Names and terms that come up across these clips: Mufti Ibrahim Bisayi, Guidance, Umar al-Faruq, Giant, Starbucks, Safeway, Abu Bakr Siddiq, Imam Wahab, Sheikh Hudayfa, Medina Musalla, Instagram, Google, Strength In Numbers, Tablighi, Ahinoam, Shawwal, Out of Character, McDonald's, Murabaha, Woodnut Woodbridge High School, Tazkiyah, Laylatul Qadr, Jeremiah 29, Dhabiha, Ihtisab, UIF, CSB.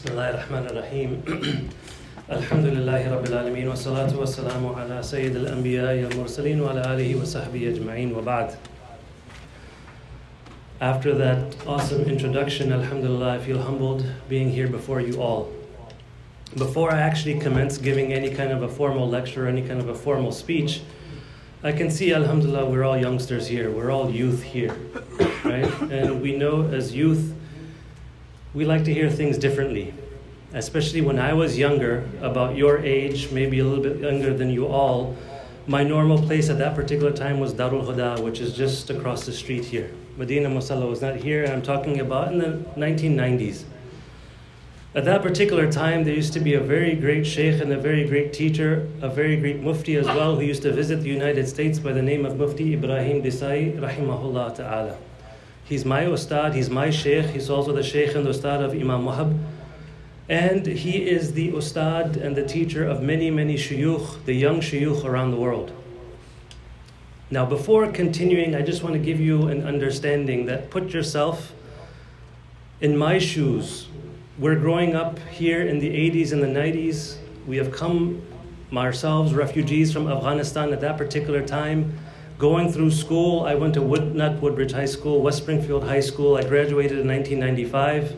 Bismillahirrahmanirrahim. Alhamdulillahi Rabbil Alameen. Wa salatu wa salamu ala Sayyid al-Anbiya al-Mursaleen wa ala alihi wa sahbihi ajma'in wa ba'd. After that awesome introduction, alhamdulillah, I feel humbled being here before you all. Before I actually commence giving any kind of a formal lecture or any kind of a formal speech, I can see, alhamdulillah, we're all youngsters here. We're all youth here, right? And we know as youth, we like to hear things differently, especially when I was younger, about your age, maybe a little bit younger than you all. My normal place at that particular time was Darul Huda, which is just across the street here. Medina Musalla was not here, and I'm talking about in the 1990s. At that particular time, there used to be a very great sheikh and a very great teacher, a very great mufti as well, who used to visit the United States by the name of Mufti Ibrahim Bisayi, rahimahullah ta'ala. He's my ustad, he's my sheikh, he's also the sheikh and ustad of Imam Wahab. And he is the ustad and the teacher of many, many shuyukh, the young shuyukh around the world. Now before continuing, I just want to give you an understanding that put yourself in my shoes. We're growing up here in the 80s and the 90s. We have come ourselves, refugees from Afghanistan at that particular time. Going through school, I went to Woodnut Woodbridge High School, West Springfield High School. I graduated in 1995.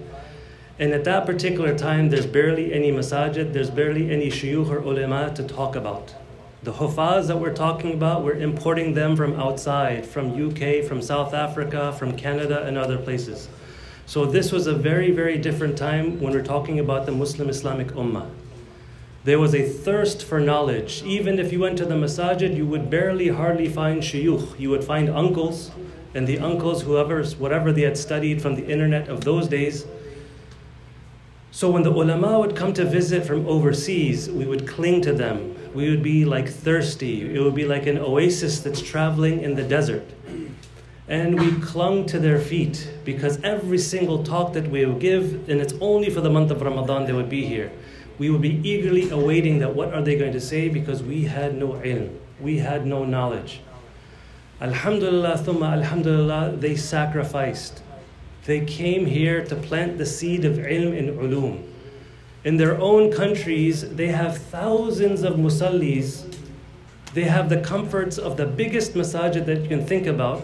And at that particular time, there's barely any masajid, there's barely any shuyukh or ulema to talk about. The hufaz that we're talking about, we're importing them from outside, from UK, from South Africa, from Canada, and other places. So this was a very, very different time when we're talking about the Muslim Islamic Ummah. There was a thirst for knowledge. Even if you went to the masajid, you would hardly find shuyukh. You would find uncles, and the uncles, whatever they had studied from the internet of those days. So when the ulama would come to visit from overseas, we would cling to them. We would be like thirsty. It would be like an oasis that's traveling in the desert. And we clung to their feet because every single talk that we would give, and it's only for the month of Ramadan they would be here. We would be eagerly awaiting that what are they going to say, because we had no ilm, we had no knowledge. Alhamdulillah, thumma alhamdulillah, they sacrificed. They came here to plant the seed of ilm and ulum. In their own countries, they have thousands of musallis. They have the comforts of the biggest masajid that you can think about,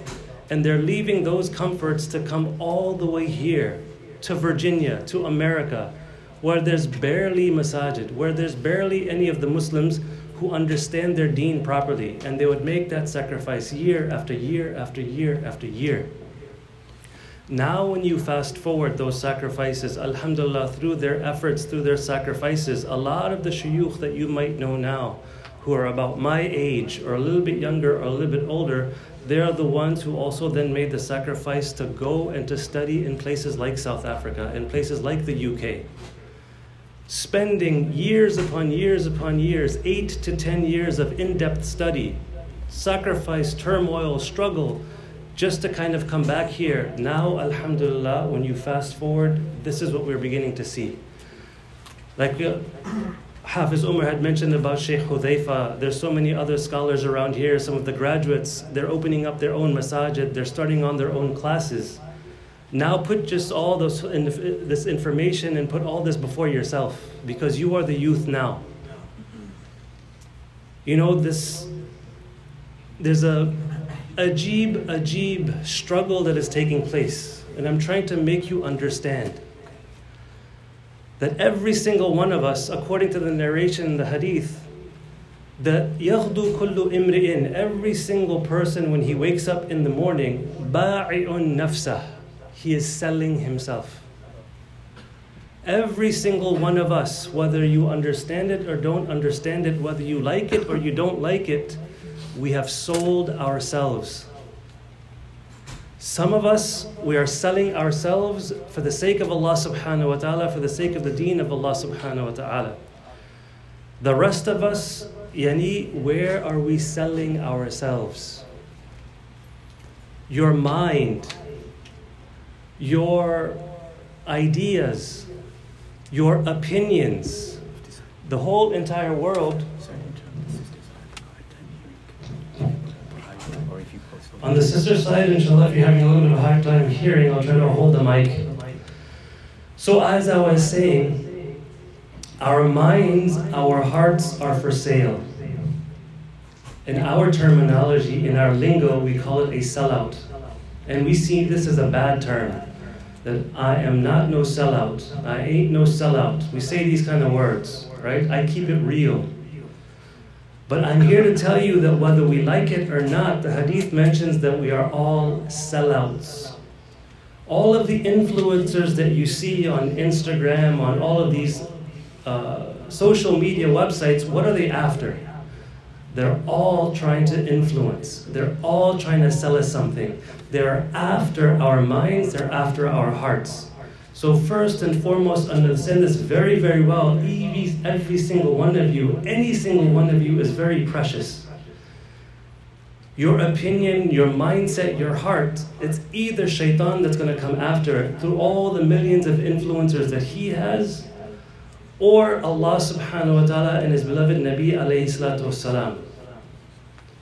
and they're leaving those comforts to come all the way here, to Virginia, to America, where there's barely masajid, where there's barely any of the Muslims who understand their deen properly, and they would make that sacrifice year after year after year after year. Now when you fast forward those sacrifices, alhamdulillah, through their efforts, through their sacrifices, a lot of the shuyukh that you might know now, who are about my age, or a little bit younger, or a little bit older, they are the ones who also then made the sacrifice to go and to study in places like South Africa, in places like the UK. Spending years upon years upon years, 8 to 10 years of in-depth study, sacrifice, turmoil, struggle, just to kind of come back here. Now, alhamdulillah, when you fast forward, this is what we're beginning to see. Like Hafiz Umar had mentioned about Sheikh Hudayfa, there's so many other scholars around here, some of the graduates, they're opening up their own masajid, they're starting on their own classes. Now put just all this information and put all this before yourself, because you are the youth now. You know, there's a ajib struggle that is taking place. And I'm trying to make you understand that every single one of us, according to the narration in the hadith, that يَغْدُو كُلُّ إِمْرِئٍ, every single person when he wakes up in the morning, بَاعِعٌ نَفْسَهُ, he is selling himself. Every single one of us, whether you understand it or don't understand it, whether you like it or you don't like it, we have sold ourselves. Some of us, we are selling ourselves for the sake of Allah subhanahu wa ta'ala, for the sake of the deen of Allah subhanahu wa ta'ala. The rest of us, yani, where are we selling ourselves? Your mind, your ideas, your opinions, the whole entire world. On the sister side, inshallah, if you're having a little bit of a hard time hearing, I'll try to hold the mic. So as I was saying, our minds, our hearts are for sale. In our terminology, in our lingo, we call it a sellout. And we see this as a bad term. That I am not no sellout. I ain't no sellout. We say these kind of words, right? I keep it real. But I'm here to tell you that whether we like it or not, the hadith mentions that we are all sellouts. All of the influencers that you see on Instagram, on all of these social media websites, what are they after? They're all trying to influence. They're all trying to sell us something. They're after our minds, they're after our hearts. So first and foremost, understand this very, very well. Every single one of you, any single one of you is very precious. Your opinion, your mindset, your heart, it's either shaitan that's going to come after it through all the millions of influencers that he has, or Allah subhanahu wa ta'ala and his beloved Nabi alayhi salatu wasalam.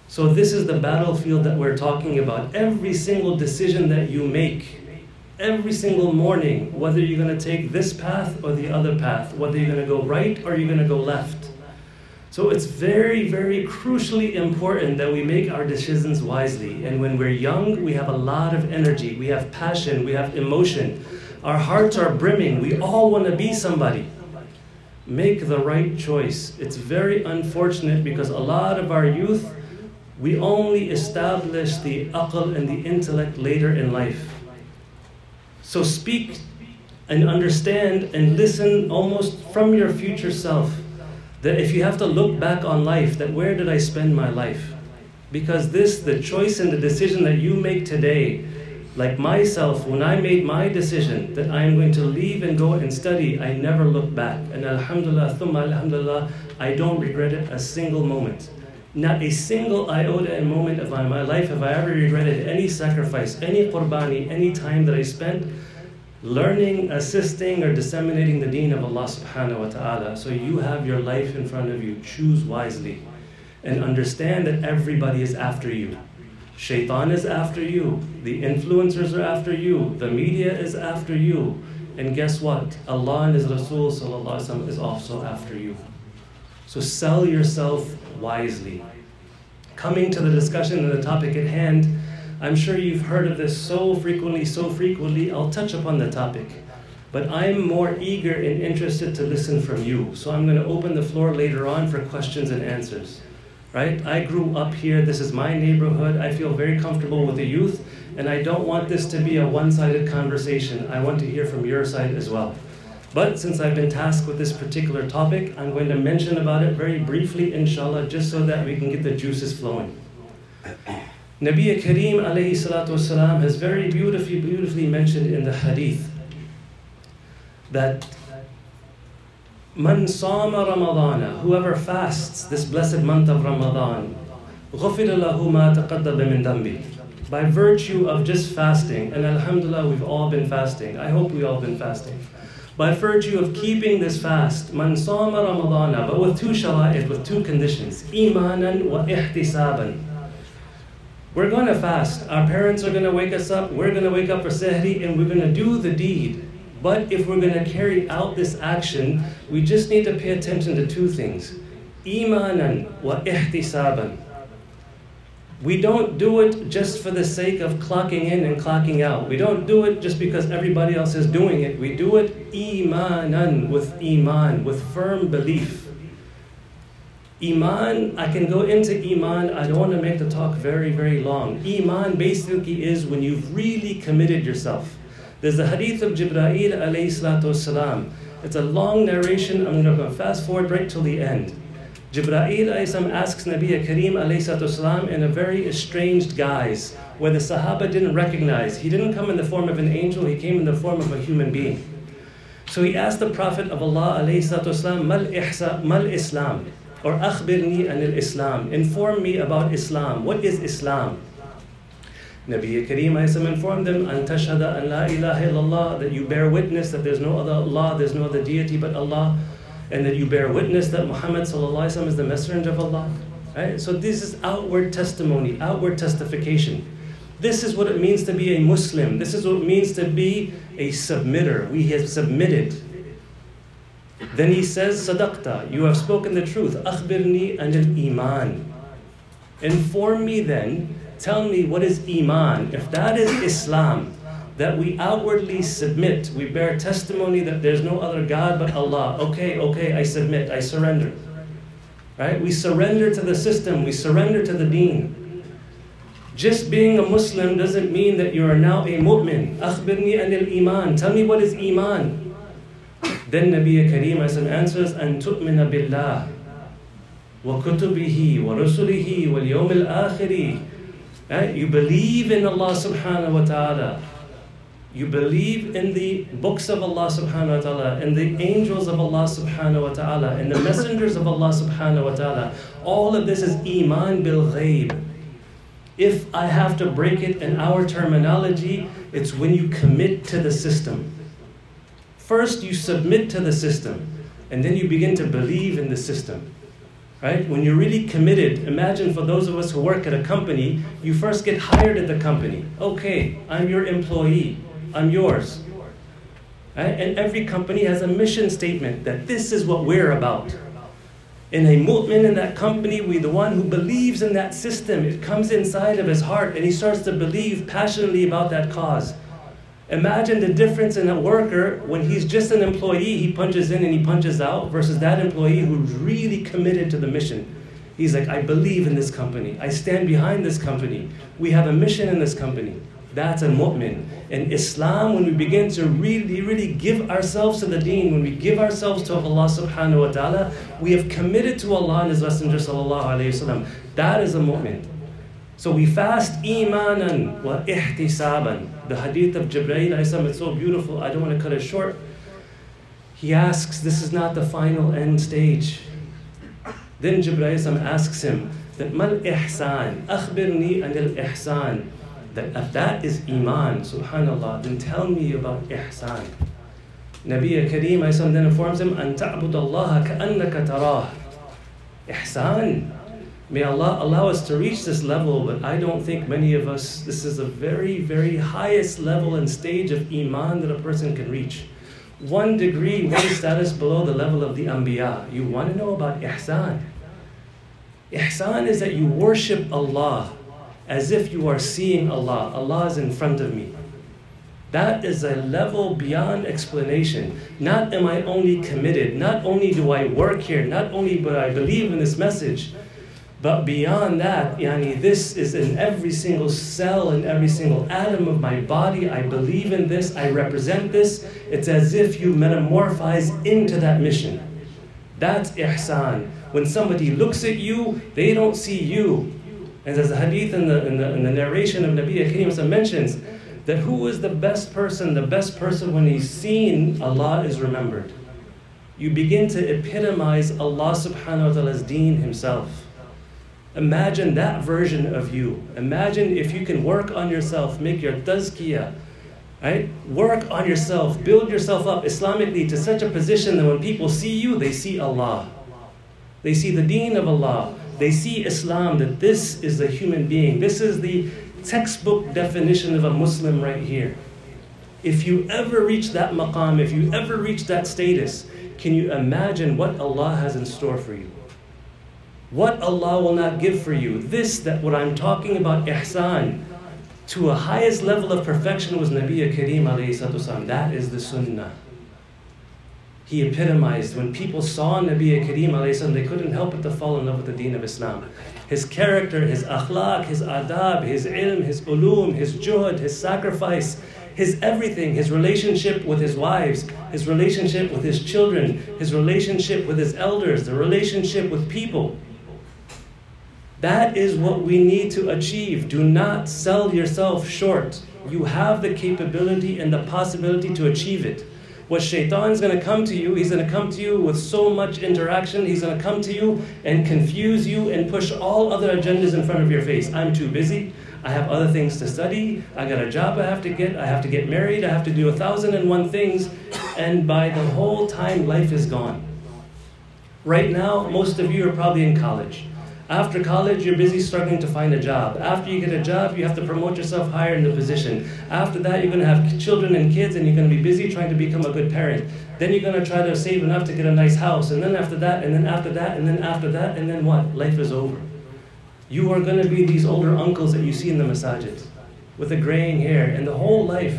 So this is the battlefield that we're talking about. Every single decision that you make, every single morning, whether you're going to take this path or the other path, whether you're going to go right or you're going to go left. So it's very, very crucially important that we make our decisions wisely. And when we're young, we have a lot of energy, we have passion, we have emotion. Our hearts are brimming. We all want to be somebody. Make the right choice. It's very unfortunate because a lot of our youth, we only establish the aql and the intellect later in life. So speak and understand and listen almost from your future self. That if you have to look back on life, that where did I spend my life? Because this, the choice and the decision that you make today, like myself, when I made my decision that I am going to leave and go and study, I never looked back. And alhamdulillah, thumma alhamdulillah, I don't regret it a single moment. Not a single iota and moment of my life have I ever regretted any sacrifice, any qurbani, any time that I spent learning, assisting, or disseminating the deen of Allah subhanahu wa ta'ala. So you have your life in front of you. Choose wisely. And understand that everybody is after you. Shaitan is after you. The influencers are after you. The media is after you. And guess what? Allah and His Rasul sallallahu alaihi wasallam is also after you. So sell yourself wisely. Coming to the discussion and the topic at hand, I'm sure you've heard of this so frequently. I'll touch upon the topic. But I'm more eager and interested to listen from you. So I'm going to open the floor later on for questions and answers. Right? I grew up here. This is my neighborhood. I feel very comfortable with the youth. And I don't want this to be a one-sided conversation. I want to hear from your side as well. But since I've been tasked with this particular topic, I'm going to mention about it very briefly, inshallah, just so that we can get the juices flowing. Nabi Kareem alayhi salatu wasalam has very beautifully mentioned in the hadith that man sama Ramadana, whoever fasts this blessed month of Ramadan, غُفِرَ لَهُ مَا تَقَدَّمَ مِنْ ذَنْبِهِ. By virtue of just fasting, and alhamdulillah, we've all been fasting. I hope we've all been fasting. By virtue of keeping this fast, man sama Ramadana, but with two shara'it, with two conditions, imanan wa ihtisaban. We're going to fast. Our parents are going to wake us up. We're going to wake up for sahri, and we're going to do the deed. But if we're going to carry out this action, we just need to pay attention to two things, imanan wa ihtisaban. We don't do it just for the sake of clocking in and clocking out. We don't do it just because everybody else is doing it. We do it imanan, with iman, with firm belief. Iman, I can go into iman. I don't want to make the talk very, very long. Iman basically is when you've really committed yourself. There's the hadith of Jibreel alayhi salatu wasalam. It's a long narration. I'm going to fast forward right till the end. Jibreel alayhi asks Nabi Kareem alayhi salatu wasalam in a very estranged guise where the Sahaba didn't recognize. He didn't come in the form of an angel. He came in the form of a human being. So he asked the Prophet of Allah alayhi salatu wasalam, mal Islam, or akhbirni anil Islam. Inform me about Islam. What is Islam? Nabi Kareem alayhi salatu wasalam informed them, an tashhada an la ilaha illallah, that you bear witness that there's no other Allah, there's no other deity but Allah. And that you bear witness that Muhammad sallallahu alaihi wasallam is the messenger of Allah. Right? So this is outward testimony, outward testification. This is what it means to be a Muslim. This is what it means to be a submitter. We have submitted. Then he says, Sadaqta, you have spoken the truth. Akhbirni anil iman. Inform me then, tell me what is iman. If that is Islam, that we outwardly submit, we bear testimony that there's no other God but Allah. Okay, I submit, I surrender. Right? We surrender to the system, we surrender to the deen. Just being a Muslim doesn't mean that you are now a mu'min. Akhbirni anil iman. Tell me what is iman. Then Nabi Kareem answers, أَن تُؤْمِنَ بِاللَّهِ وَكُتُبِهِ وَرُسُلِهِ وَالْيَوْمِ الْآخِرِ. You believe in Allah subhanahu wa ta'ala. You believe in the books of Allah subhanahu wa ta'ala, in the angels of Allah subhanahu wa ta'ala, in the messengers of Allah subhanahu wa ta'ala. All of this is iman bil ghaib. If I have to break it in our terminology, it's when you commit to the system. First, you submit to the system, and then you begin to believe in the system, right? When you're really committed, imagine for those of us who work at a company, you first get hired at the company. Okay, I'm your employee. I'm yours. Right? And every company has a mission statement that this is what we're about. And a mu'min in that company, we're the one who believes in that system. It comes inside of his heart, and he starts to believe passionately about that cause. Imagine the difference in a worker when he's just an employee, he punches in and he punches out, versus that employee who's really committed to the mission. He's like, I believe in this company. I stand behind this company. We have a mission in this company. That's a mu'min. In Islam, when we begin to really, really give ourselves to the deen, when we give ourselves to Allah subhanahu wa ta'ala, we have committed to Allah and His Messenger sallallahu alayhi wa sallam. That is a mu'min. So we fast imanan wa ihtisaban. The hadith of Jibreel, it's so beautiful, I don't want to cut it short. He asks, this is not the final end stage. Then Jibreel asks him, that mal ihsan, akhbirni anil ihsan. That if that is iman, subhanallah, then tell me about ihsan. Nabi Kareem then informs him, an ta'bud Allah ka'annaka tarah. Ihsan. May Allah allow us to reach this level, but I don't think many of us, this is the very, very highest level and stage of iman that a person can reach. 1 degree, 1 status below the level of the anbiya. You want to know about ihsan. Ihsan is that you worship Allah as if you are seeing Allah. Allah is in front of me. That is a level beyond explanation. Not am I only committed, not only do I work here, not only but I believe in this message, but beyond that, this is in every single cell, in every single atom of my body. I believe in this. I represent this. It's as if you metamorphose into that mission. That's ihsan. When somebody looks at you, they don't see you. And as the hadith in the narration of Nabi Kareem mentions, that who is the best person? The best person when he's seen, Allah is remembered. You begin to epitomize Allah subhanahu wa ta'ala's deen himself. Imagine that version of you. Imagine if you can work on yourself, make your tazkiyah, right? Work on yourself, build yourself up Islamically to such a position that when people see you, they see Allah. They see the deen of Allah. They see Islam, that this is a human being. This is the textbook definition of a Muslim right here. If you ever reach that maqam, if you ever reach that status, can you imagine what Allah has in store for you? What Allah will not give for you. This, that what I'm talking about, ihsan, to a highest level of perfection was Nabi Kareem alayhi salatu wasalam. That is the sunnah. He epitomized. When people saw Nabi Kareem alayhi salatu wasalam, they couldn't help but to fall in love with the deen of Islam. His character, his akhlaq, his adab, his ilm, his ulum, his juhd, his sacrifice, his everything, his relationship with his wives, his relationship with his children, his relationship with his elders, the relationship with people. That is what we need to achieve. Do not sell yourself short. You have the capability and the possibility to achieve it. What Shaitan is going to come to you, he's going to come to you with so much interaction, he's going to come to you and confuse you and push all other agendas in front of your face. I'm too busy. I have other things to study. I got a job I have to get married. I have to do 1,001 things. And by the whole time, life is gone. Right now, most of you are probably in college. After college, you're busy struggling to find a job. After you get a job, you have to promote yourself higher in the position. After that, you're going to have children and kids, and you're going to be busy trying to become a good parent. Then you're going to try to save enough to get a nice house, and then after that, and then after that, and then after that, and then what? Life is over. You are going to be these older uncles that you see in the masajids with the graying hair, and the whole life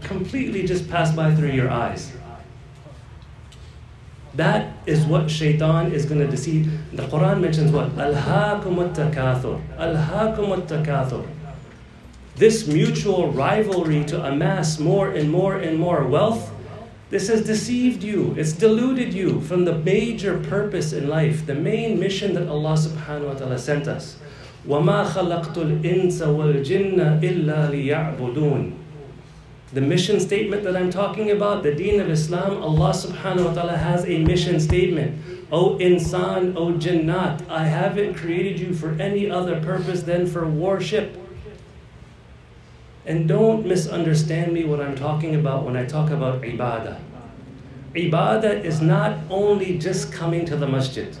completely just passed by through your eyes. That is what shaitan is going to deceive. The Quran mentions what? Alhaakumut takathur. Alhaakumut takathur. This mutual rivalry to amass more and more and more wealth, this has deceived you. It's deluded you from the major purpose in life, the main mission that Allah subhanahu wa ta'ala sent us. وَمَا خَلَقْتُ الْإِنسَ وَالْجِنَّ إِلَّا لِيَعْبُدُونَ. The mission statement that I'm talking about, the deen of Islam, Allah subhanahu wa ta'ala has a mission statement. O insan, O jinnat, I haven't created you for any other purpose than for worship. And don't misunderstand me what I'm talking about when I talk about ibadah. Ibadah is not only just coming to the masjid.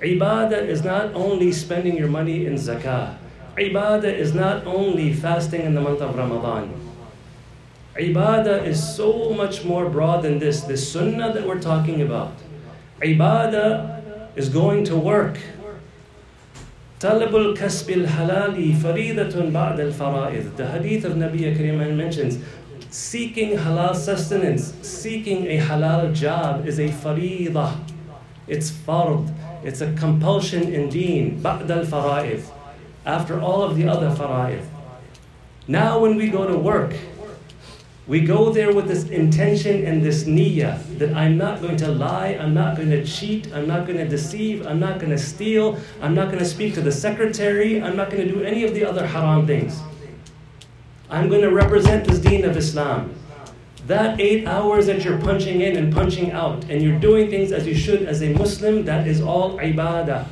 Ibadah is not only spending your money in zakah. Ibadah is not only fasting in the month of Ramadan. Ibadah is so much more broad than this, the sunnah that we're talking about. Ibadah is going to work. Talabul kasbil halali faridatun ba'd al-fara'id. The hadith of Nabi Karim mentions seeking halal sustenance, seeking a halal job is a faridah. It's fard. It's a compulsion in deen. Ba'd al-fara'id. After all of the other fara'id. Now when we go to work, we go there with this intention and this niyyah that I'm not going to lie, I'm not going to cheat, I'm not going to deceive, I'm not going to steal, I'm not going to speak to the secretary, I'm not going to do any of the other haram things. I'm going to represent this deen of Islam. That 8 hours that you're punching in and punching out and you're doing things as you should as a Muslim, that is all ibadah.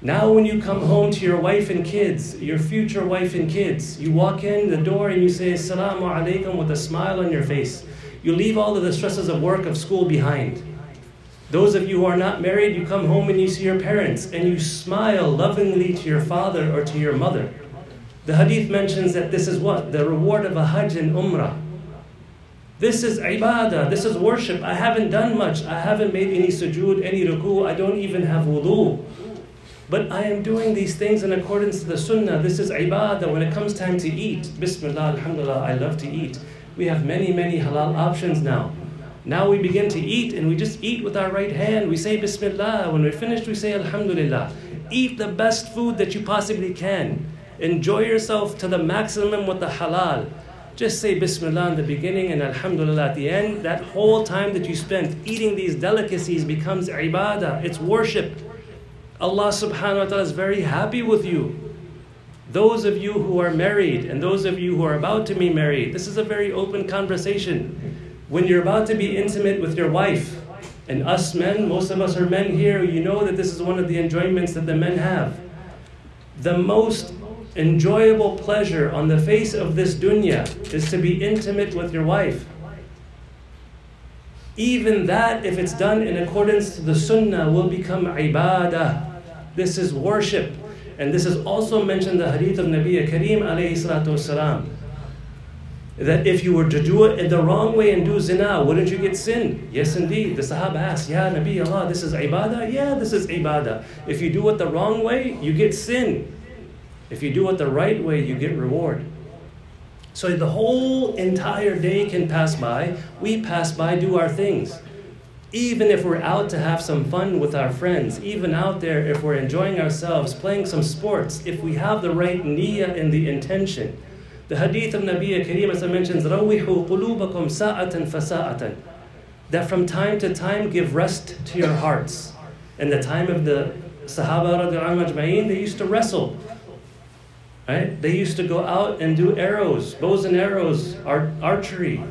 Now when you come home to your wife and kids, your future wife and kids, you walk in the door and you say, Assalamu alaikum with a smile on your face. You leave all of the stresses of work, of school behind. Those of you who are not married, you come home and you see your parents and you smile lovingly to your father or to your mother. The hadith mentions that this is what? The reward of a hajj and umrah. This is ibadah, this is worship. I haven't done much. I haven't made any sujood, any ruku. I don't even have wudu. But I am doing these things in accordance to the sunnah. This is ibadah. When it comes time to eat, bismillah, alhamdulillah, I love to eat. We have many, many halal options now. Now we begin to eat and we just eat with our right hand. We say bismillah. When we're finished, we say alhamdulillah. Eat the best food that you possibly can. Enjoy yourself to the maximum with the halal. Just say bismillah in the beginning and alhamdulillah at the end. That whole time that you spent eating these delicacies becomes ibadah. It's worship. Allah subhanahu wa ta'ala is very happy with you. Those of you who are married and those of you who are about to be married, this is a very open conversation. When you're about to be intimate with your wife, and us men, most of us are men here, you know that this is one of the enjoyments that the men have. The most enjoyable pleasure on the face of this dunya is to be intimate with your wife. Even that, if it's done in accordance to the sunnah, will become ibadah. This is worship. And this is also mentioned in the hadith of Nabi Karim alayhi salatu wasalam. That if you were to do it in the wrong way and do zina, wouldn't you get sin? Yes, indeed. The Sahaba asked, Ya Nabi Allah, this is ibadah? Yeah, this is ibadah. If you do it the wrong way, you get sin. If you do it the right way, you get reward. So the whole entire day can pass by. We pass by, do our things. Even if we're out to have some fun with our friends, even out there if we're enjoying ourselves, playing some sports, if we have the right niyyah and the intention. The hadith of Nabi Karim, as I mentioned, Rawihu qulubakum sa'atan fasa'atan. That from time to time give rest to your hearts. In the time of the Sahaba radhiallahu anhum, they used to wrestle. Right? They used to go out and do arrows, bows and arrows, archery.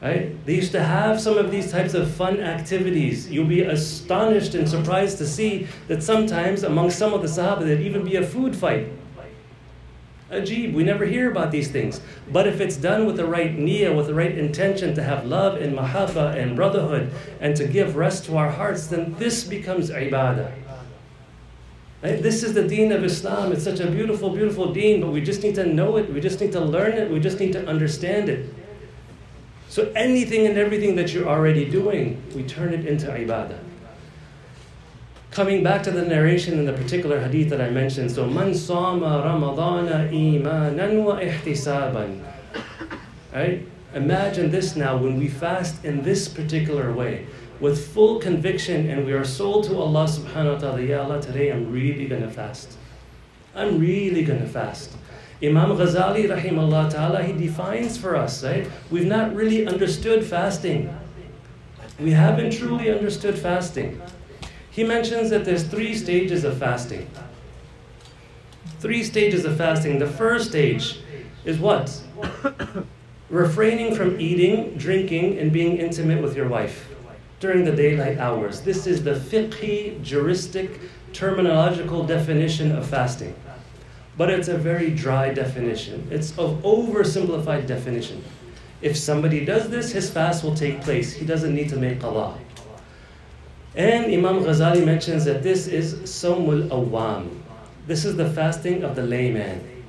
Right? They used to have some of these types of fun activities. You'll be astonished and surprised to see that sometimes among some of the Sahaba there'd even be a food fight. Ajib, we never hear about these things. But if it's done with the right niyyah, with the right intention to have love and mahabba and brotherhood and to give rest to our hearts, then this becomes ibadah. Right? This is the deen of Islam. It's such a beautiful, beautiful deen, but we just need to know it. We just need to learn it. We just need to understand it. So anything and everything that you're already doing, we turn it into ibadah. Coming back to the narration in the particular hadith that I mentioned, so man sama Ramadana imanan wa ihtisaban. Right? Imagine this now, when we fast in this particular way, with full conviction, and we are sold to Allah subhanahu wa ta'ala, Ya Allah, today I'm really going to fast. I'm really going to fast. Imam Ghazali, rahimahullah ta'ala, he defines for us, right? We've not really understood fasting. We haven't truly understood fasting. He mentions that there's three stages of fasting. Three stages of fasting. The first stage is what? Refraining from eating, drinking, and being intimate with your wife during the daylight hours. This is the fiqhi, juristic, terminological definition of fasting. But it's a very dry definition. It's an oversimplified definition. If somebody does this, his fast will take place. He doesn't need to make qada. And Imam Ghazali mentions that this is Sawmul Awam. This is the fasting of the layman.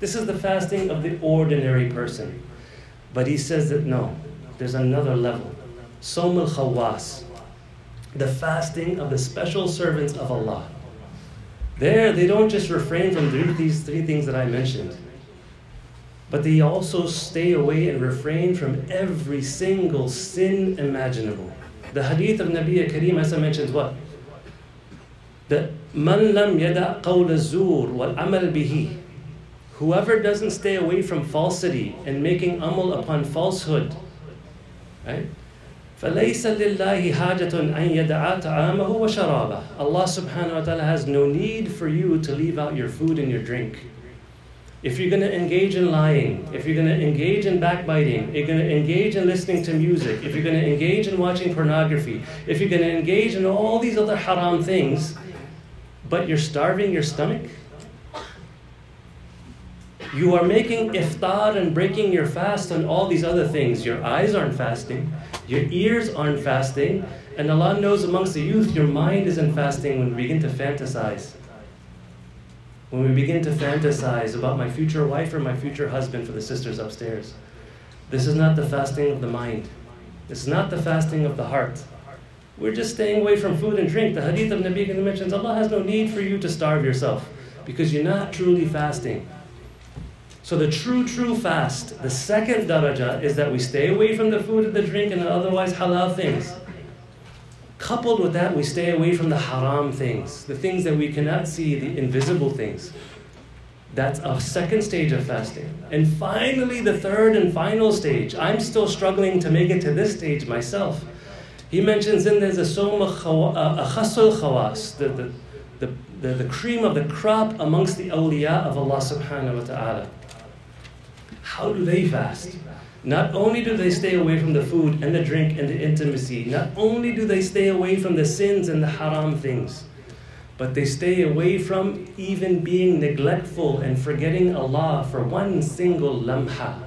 This is the fasting of the ordinary person. But he says that no, there's another level. Sawmul Khawas. The fasting of the special servants of Allah. There, they don't just refrain from doing these three things that I mentioned, but they also stay away and refrain from every single sin imaginable. The hadith of Nabi Kareem, as I mentioned, what? That man lam yada qawl az-zur wal amal bihi. Whoever doesn't stay away from falsity and making amal upon falsehood, right? فَلَيْسَ لِلَّهِ حَاجَةٌ أَنْ يَدْعَى طَعَامَهُ وَشَرَابَهُ. Allah subhanahu wa ta'ala has no need for you to leave out your food and your drink. If you're going to engage in lying, if you're going to engage in backbiting, if you're going to engage in listening to music, if you're going to engage in watching pornography, if you're going to engage in all these other haram things, but you're starving your stomach, you are making iftar and breaking your fast on all these other things. Your eyes aren't fasting. Your ears aren't fasting. And Allah knows amongst the youth, your mind isn't fasting when we begin to fantasize. When we begin to fantasize about my future wife or my future husband for the sisters upstairs. This is not the fasting of the mind. This is not the fasting of the heart. We're just staying away from food and drink. The hadith of Nabi mentions Allah has no need for you to starve yourself because you're not truly fasting. So the true fast, the second daraja, is that we stay away from the food and the drink and the otherwise halal things. Coupled with that, we stay away from the haram things, the things that we cannot see, the invisible things. That's our second stage of fasting. And finally, the third and final stage. I'm still struggling to make it to this stage myself. He mentions in there's a sawm al-khasul khawas, the cream of the crop amongst the awliya of Allah subhanahu wa ta'ala. How do they fast? Not only do they stay away from the food and the drink and the intimacy, not only do they stay away from the sins and the haram things, but they stay away from even being neglectful and forgetting Allah for one single lamha.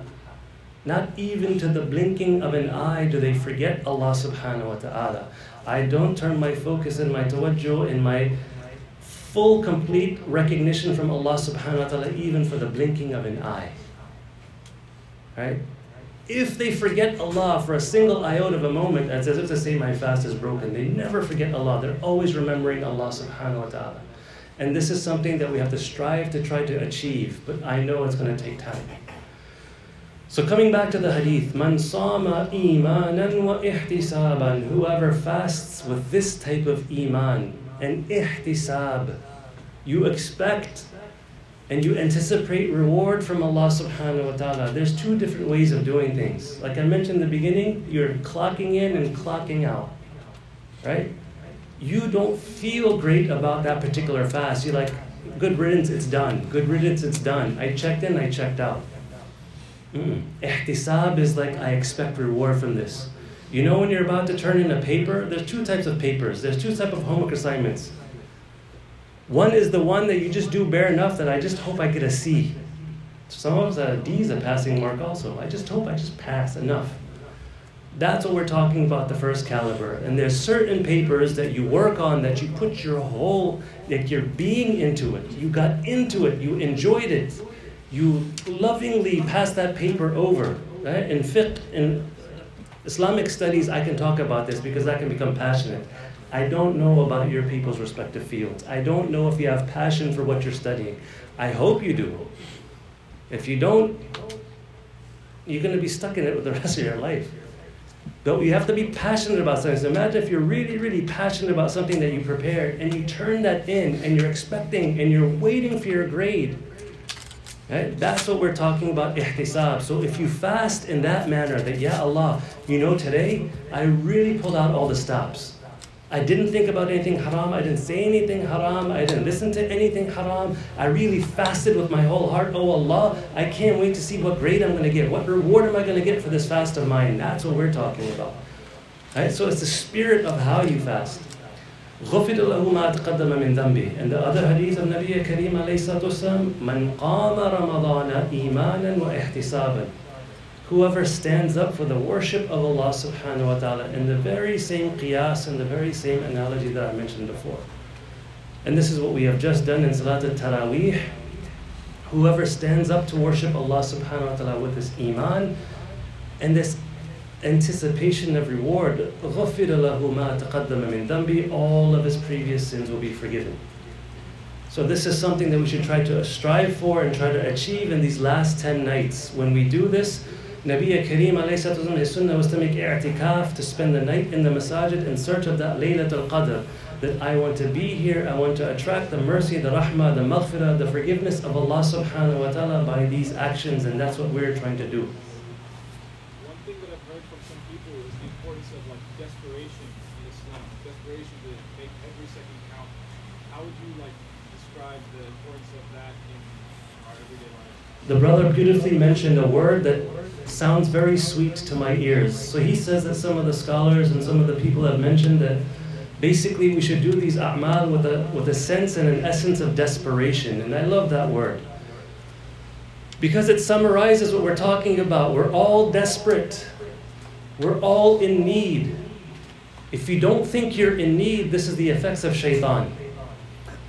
Not even to the blinking of an eye do they forget Allah subhanahu wa ta'ala. I don't turn my focus and my tawajjuh and my full complete recognition from Allah subhanahu wa ta'ala even for the blinking of an eye. Right? If they forget Allah for a single iota of a moment, it's as if to say my fast is broken. They never forget Allah. They're always remembering Allah subhanahu wa ta'ala. And this is something that we have to strive to try to achieve. But I know it's going to take time. So coming back to the hadith, man sama imanan wa ihtisaban. Whoever fasts with this type of iman and ihtisab, you expect and you anticipate reward from Allah subhanahu wa ta'ala. There's two different ways of doing things. Like I mentioned in the beginning, you're clocking in and clocking out, right? You don't feel great about that particular fast. You're like, good riddance, it's done. Good riddance, it's done. I checked in, I checked out. Ihtisab is like, I expect reward from this. You know when you're about to turn in a paper, there's two types of papers. There's two types of homework assignments. One is the one that you just do bare enough that I just hope I get a C. Some of us, a D is a passing mark also. I just hope I just pass enough. That's what we're talking about, the first caliber. And there's certain papers that you work on that you put your whole, like your being into it. You got into it. You enjoyed it. You lovingly passed that paper over. Right? In fiqh, in Islamic studies, I can talk about this because I can become passionate. I don't know about your people's respective fields. I don't know if you have passion for what you're studying. I hope you do. If you don't, you're going to be stuck in it with the rest of your life. But you have to be passionate about something. Imagine if you're really, really passionate about something that you prepared and you turn that in and you're expecting and you're waiting for your grade. Right? That's what we're talking about, ihtisab. So if you fast in that manner, that, ya Allah, you know, today I really pulled out all the stops. I didn't think about anything haram. I didn't say anything haram. I didn't listen to anything haram. I really fasted with my whole heart. Oh Allah, I can't wait to see what grade I'm going to get. What reward am I going to get for this fast of mine? That's what we're talking about. Right? So it's the spirit of how you fast. غُفِرَ لَهُ مَا تَقَدَّمَ مِنْ ذَنْبِهِ. And the other hadith of Nabi Kareem alayhi salatu wasalam, مَنْ قَامَ رَمَضَانَ إِيمَانًا وَإِحْتِسَابًا. Whoever stands up for the worship of Allah subhanahu wa ta'ala in the very same qiyas and the very same analogy that I mentioned before. And this is what we have just done in Salat al-Taraweeh. Whoever stands up to worship Allah subhanahu wa ta'ala with this iman and this anticipation of reward, غُفِرَ لَهُ مَا تَقَدَّمَ مِنْ ذَنْبِهِ, all of his previous sins will be forgiven. So this is something that we should try to strive for and try to achieve in these last 10 nights. When we do this, Nabiya Kareem alayhi salatu wasalam, his sunnah was to make i'tikaf, to spend the night in the masajid in search of that Laylatul Qadr, that I want to be here, I want to attract the mercy, the rahmah, the maghfirah, the forgiveness of Allah subhanahu wa ta'ala by these actions, and that's what we're trying to do. One thing that I've heard from some people is the importance of like desperation in Islam, desperation to make every second count. How would you like describe the importance of that in our everyday life? The brother beautifully mentioned a word that sounds very sweet to my ears. So he says that some of the scholars and some of the people have mentioned that basically we should do these a'mal with a sense and an essence of desperation. And I love that word, because it summarizes what we're talking about. We're all desperate. We're all in need. If you don't think you're in need, this is the effects of shaitan.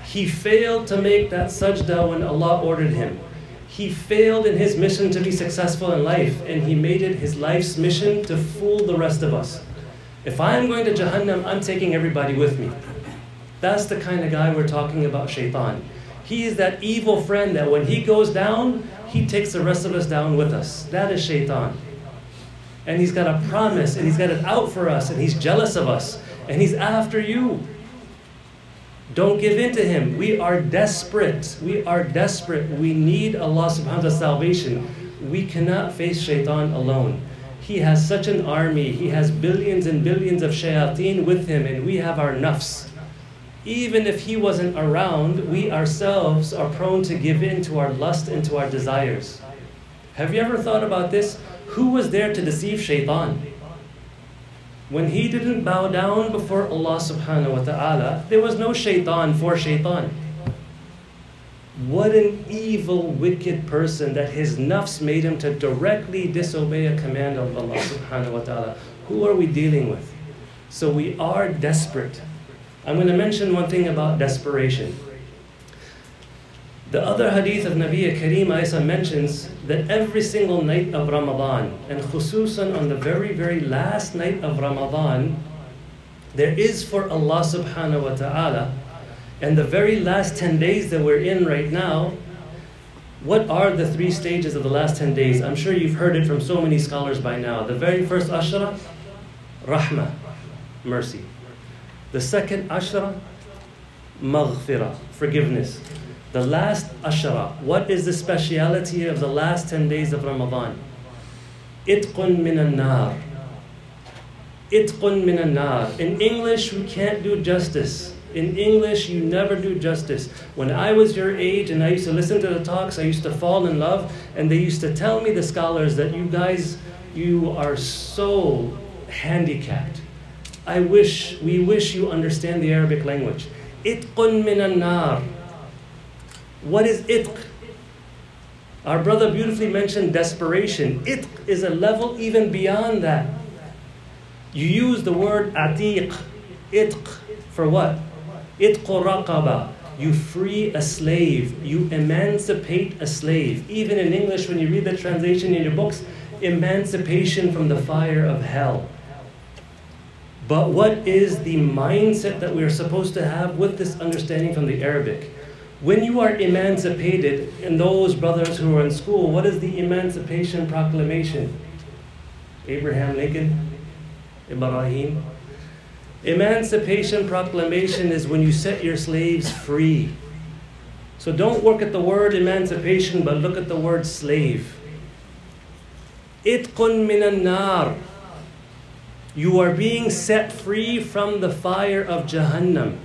He failed to make that sajda when Allah ordered him. He failed in his mission to be successful in life, and he made it his life's mission to fool the rest of us. If I'm going to Jahannam, I'm taking everybody with me. That's the kind of guy we're talking about, shaitan. He is that evil friend that when he goes down, he takes the rest of us down with us. That is shaitan. And he's got a promise, and he's got it out for us, and he's jealous of us, and he's after you. Don't give in to him. We are desperate. We are desperate. We need Allah subhanahu wa ta'ala's salvation. We cannot face shaitan alone. He has such an army. He has billions and billions of shayateen with him, and we have our nafs. Even if he wasn't around, we ourselves are prone to give in to our lust and to our desires. Have you ever thought about this? Who was there to deceive shaitan? When he didn't bow down before Allah subhanahu wa ta'ala, there was no shaitan for shaitan. What an evil, wicked person that his nafs made him to directly disobey a command of Allah subhanahu wa ta'ala. Who are we dealing with? So we are desperate. I'm going to mention one thing about desperation. The other hadith of Nabiya Kareem Aisa mentions that every single night of Ramadan, and khususan on the very, very last night of Ramadan, there is for Allah subhanahu wa ta'ala, and the very last 10 days that we're in right now, what are the three stages of the last 10 days? I'm sure you've heard it from so many scholars by now. The very first ashra, rahmah, mercy. The second ashra, maghfirah, forgiveness. The last ashara, what is the speciality of the last 10 days of Ramadan? Itqun minan nar. Itqun minan nar. In English, we can't do justice. In English, you never do justice. When I was your age and I used to listen to the talks, I used to fall in love, and they used to tell me, the scholars, that you guys, you are so handicapped. We wish you understand the Arabic language. Itqun minan nar. What is itq? Our brother beautifully mentioned desperation. Itq is a level even beyond that. You use the word atiq, itq, for what? Itqu raqaba. You free a slave. You emancipate a slave. Even in English, when you read the translation in your books, emancipation from the fire of hell. But what is the mindset that we are supposed to have with this understanding from the Arabic? When you are emancipated, and those brothers who are in school, what is the Emancipation Proclamation? Abraham Lincoln? Ibrahim? Emancipation Proclamation is when you set your slaves free. So don't work at the word emancipation, but look at the word slave. Itqun minan nar. You are being set free from the fire of Jahannam,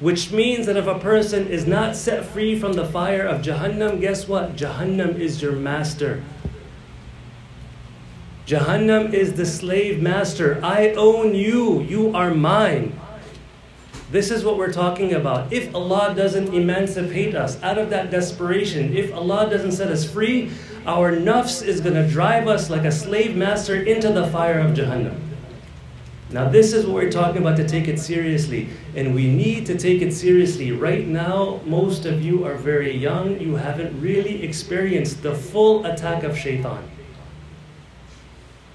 which means that if a person is not set free from the fire of Jahannam, guess what? Jahannam is your master. Jahannam is the slave master. I own you. You are mine. This is what we're talking about. If Allah doesn't emancipate us out of that desperation, if Allah doesn't set us free, our nafs is going to drive us like a slave master into the fire of Jahannam. Now this is what we're talking about, to take it seriously. And we need to take it seriously. Right now, most of you are very young. You haven't really experienced the full attack of shaitan.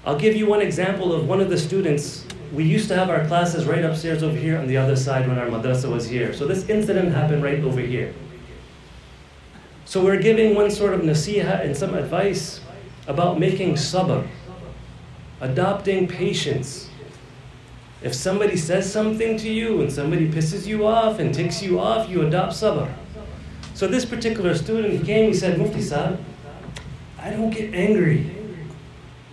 I'll give you one example of one of the students. We used to have our classes right upstairs over here on the other side when our madrasa was here. So this incident happened right over here. So we're giving one sort of nasiha and some advice about making sabr, adopting patience. If somebody says something to you and somebody pisses you off and ticks you off, you adopt sabr. So this particular student, he came, he said, Mufti Sahib, I don't get angry.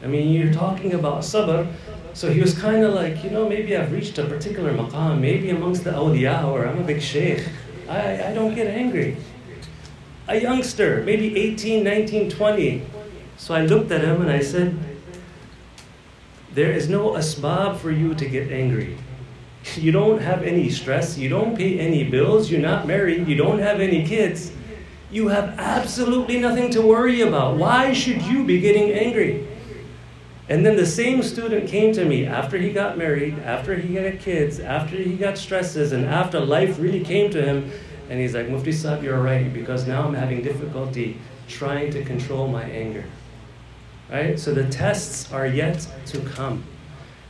I mean, you're talking about sabr. So he was kind of like, maybe I've reached a particular maqam, maybe amongst the awliya, or I'm a big sheikh. I don't get angry. A youngster, maybe 18, 19, 20. So I looked at him and I said, there is no asbab for you to get angry. You don't have any stress. You don't pay any bills. You're not married. You don't have any kids. You have absolutely nothing to worry about. Why should you be getting angry? And then the same student came to me after he got married, after he had kids, after he got stresses, and after life really came to him. And he's like, Mufti Sahib, you're right, because now I'm having difficulty trying to control my anger. Right? So the tests are yet to come.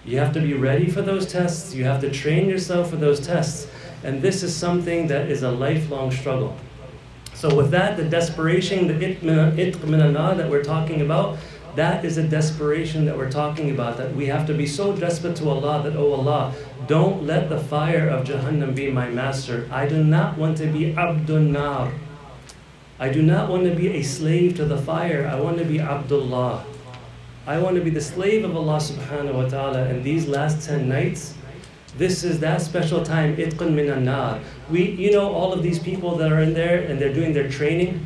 You have to be ready for those tests. You have to train yourself for those tests. And this is something that is a lifelong struggle. So with that, the desperation, the itq min an-nar that we're talking about, that is a desperation that we're talking about, that we have to be so desperate to Allah that, oh Allah, don't let the fire of Jahannam be my master. I do not want to be abdun nar. I do not want to be a slave to the fire. I want to be Abdullah. I want to be the slave of Allah subhanahu wa ta'ala. And these last 10 nights, this is that special time, itqun min an-nar. All of these people that are in there and they're doing their training,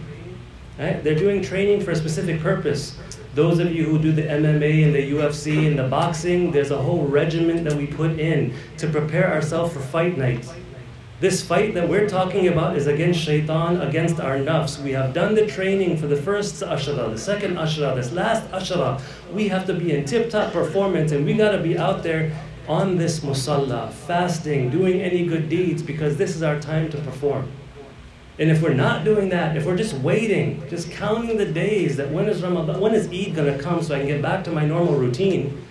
right? They're doing training for a specific purpose. Those of you who do the MMA and the UFC and the boxing, there's a whole regiment that we put in to prepare ourselves for fight night. This fight that we're talking about is against shaitan, against our nafs. We have done the training for the first ashra, the second ashra, this last ashra. We have to be in tip-top performance, and we got to be out there on this musalla, fasting, doing any good deeds, because this is our time to perform. And if we're not doing that, if we're just waiting, just counting the days, that when is Ramadan, when is Eid going to come so I can get back to my normal routine,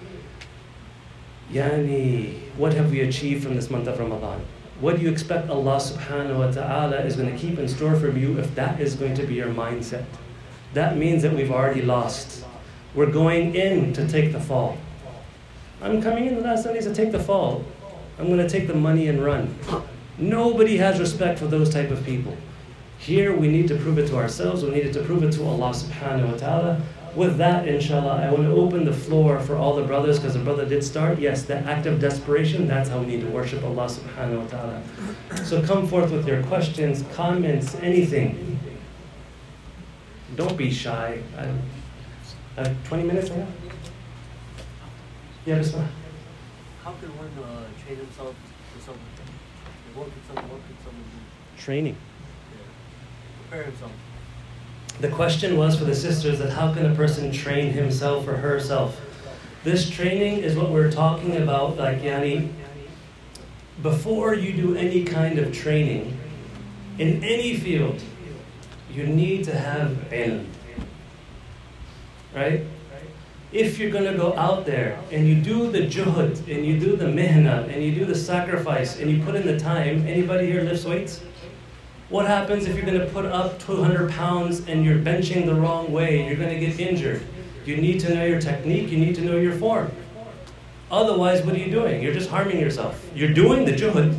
what have we achieved from this month of Ramadan? What do you expect Allah subhanahu wa ta'ala is going to keep in store for you if that is going to be your mindset? That means that we've already lost. We're going in to take the fall. I'm coming in the last Sundays to take the fall. I'm going to take the money and run. Nobody has respect for those type of people. Here we need to prove it to ourselves. We needed to prove it to Allah subhanahu wa ta'ala. With that, inshallah, I want to open the floor for all the brothers, because the brother did start. Yes, that act of desperation, that's how we need to worship Allah subhanahu wa ta'ala. So come forth with your questions, comments, anything. Don't be shy. I have 20 minutes now? Yeah, Bismillah. How can one train himself to something? What could someone do? Training. Yeah. Prepare himself. The question was for the sisters that how can a person train himself or herself? This training is what we're talking about, like, yani, before you do any kind of training in any field, you need to have ilm, right? If you're going to go out there and you do the juhud and you do the mihna and you do the sacrifice and you put in the time, anybody here lifts weights? What happens if you're going to put up 200 pounds and you're benching the wrong way and you're going to get injured? You need to know your technique, you need to know your form. Otherwise, what are you doing? You're just harming yourself. You're doing the juhud.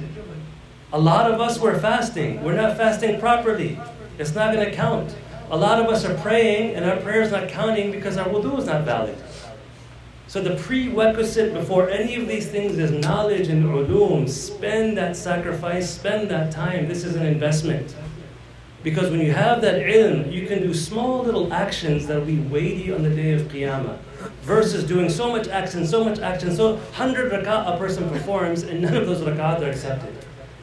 A lot of us were fasting. We're not fasting properly. It's not going to count. A lot of us are praying and our prayer is not counting because our wudu is not valid. So the prerequisite before any of these things is knowledge and ulum. Spend that sacrifice, spend that time. This is an investment. Because when you have that ilm, you can do small little actions that will be weighty on the day of Qiyamah. Versus doing so much action. So 100 rak'ah a person performs and none of those rak'ahs are accepted.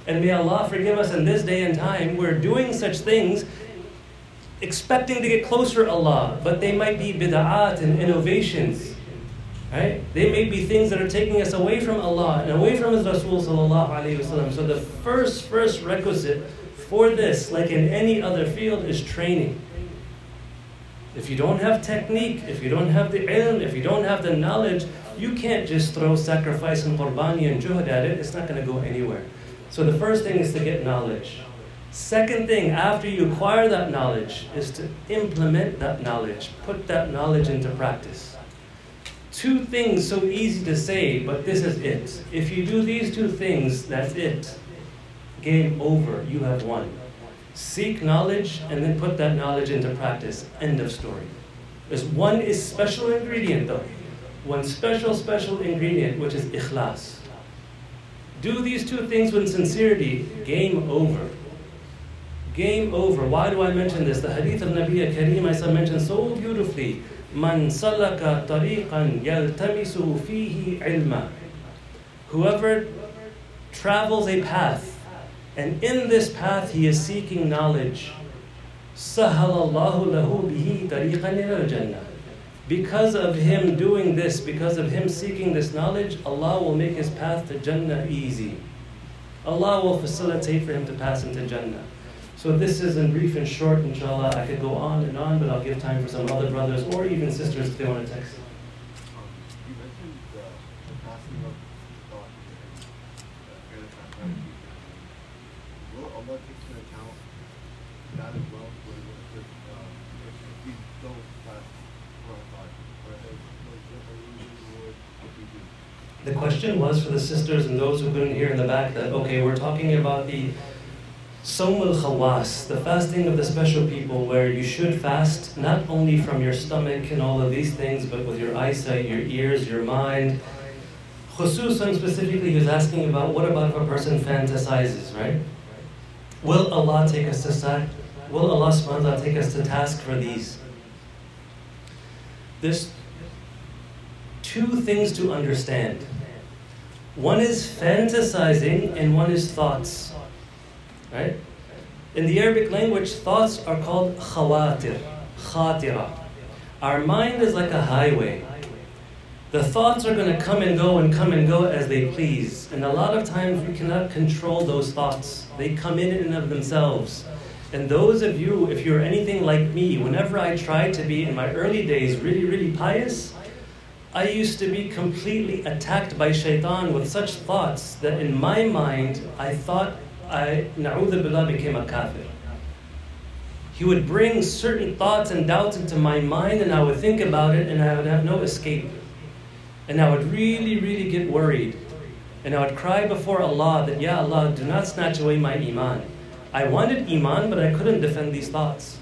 And may Allah forgive us in this day and time. We're doing such things expecting to get closer to Allah, but they might be bid'at and innovations, right? They may be things that are taking us away from Allah and away from His Rasul sallallahu alaihi wasallam. So the first requisite for this, like in any other field, is training. If you don't have technique, if you don't have the ilm, if you don't have the knowledge, you can't just throw sacrifice and qurbani and juhud at it. It's not going to go anywhere. So the first thing is to get knowledge. Second thing, after you acquire that knowledge, is to implement that knowledge. Put that knowledge into practice. Two things so easy to say, but this is it. If you do these two things, that's it. Game over. You have won. Seek knowledge and then put that knowledge into practice. End of story. There's one is special ingredient though. One special ingredient, which is ikhlas. Do these two things with sincerity. Game over. Game over. Why do I mention this? The hadith of Nabiya Kareem I mentioned so beautifully. Man salaka tariqan yaltamisu fihi ilma. Whoever travels a path, and in this path he is seeking knowledge. Sahalallahu lahu bihi tariqan ila jannah. Because of him doing this, because of him seeking this knowledge, Allah will make his path to Jannah easy. Allah will facilitate for him to pass into Jannah. So this is in brief and short, inshallah. I could go on and on, but I'll give time for some other brothers or even sisters if they want to text. You mentioned the passing of thought here. Will Allah take into account that as well if we don't pass for our thought? Or if we do? The question was for the sisters and those who couldn't hear in the back that, okay, we're talking about the Sawmul Khawas, the fasting of the special people, where you should fast not only from your stomach and all of these things, but with your eyesight, your ears, your mind. Khususan specifically, he was asking about what about if a person fantasizes, right? Will Allah take us to Will Allah subhanahu wa ta'ala take us to task for these? There's two things to understand. One is fantasizing and one is thoughts. Right? In the Arabic language, thoughts are called khawatir, khatira. Our mind is like a highway. The thoughts are going to come and go as they please. And a lot of times we cannot control those thoughts. They come in and of themselves. And those of you, if you're anything like me, whenever I tried to be in my early days really, really pious, I used to be completely attacked by shaitan with such thoughts that in my mind, I thought I, na'udhu billah, became a kafir. He would bring certain thoughts and doubts into my mind and I would think about it and I would have no escape. And I would really, really get worried. And I would cry before Allah that, Ya Allah, do not snatch away my iman. I wanted iman, but I couldn't defend these thoughts.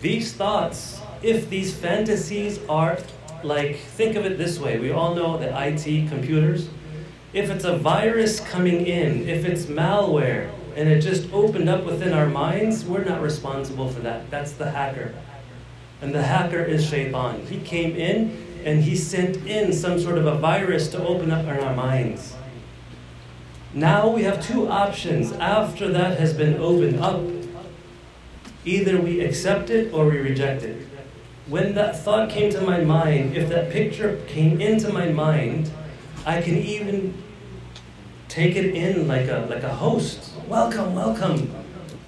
These thoughts, if these fantasies are like, think of it this way. We all know that IT, computers, if it's a virus coming in, if it's malware, and it just opened up within our minds, we're not responsible for that. That's the hacker. And the hacker is shaitan. He came in and he sent in some sort of a virus to open up in our minds. Now we have two options after that has been opened up. Either we accept it or we reject it. when that thought came to my mind, if that picture came into my mind, I can even take it in like a host. Welcome, welcome,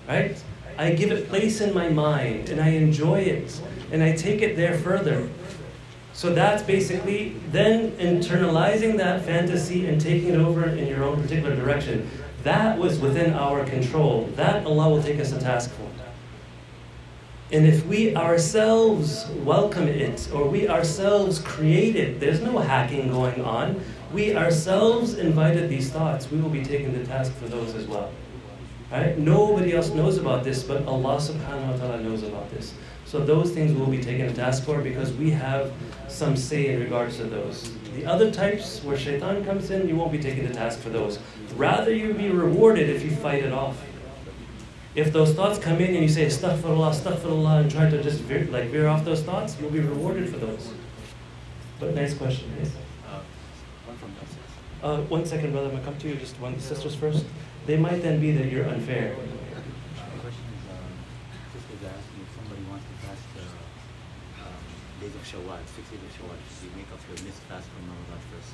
right? I give it place in my mind, and I enjoy it, and I take it there further. So that's basically then internalizing that fantasy and taking it over in your own particular direction. That was within our control. That Allah will take us to task for. And if we ourselves welcome it, or we ourselves create it, there's no hacking going on. We ourselves invited these thoughts. We will be taking the task for those as well. Right? Nobody else knows about this, but Allah subhanahu wa ta'ala knows about this. So those things will be taken to task for because we have some say in regards to those. The other types where shaitan comes in, you won't be taken to task for those. Rather, you'll be rewarded if you fight it off. If those thoughts come in and you say, astaghfirullah, and try to just veer off those thoughts, you'll be rewarded for those. But nice question, yes? One from justice. 1 second, brother, I'm going to come to you. Just one, the sisters first. They might then be that you're unfair. My question is, sisters are asking if somebody wants to fast the days of Shawwal, 6 days of Shawwal, should we make up the missed fast from Ramadan first?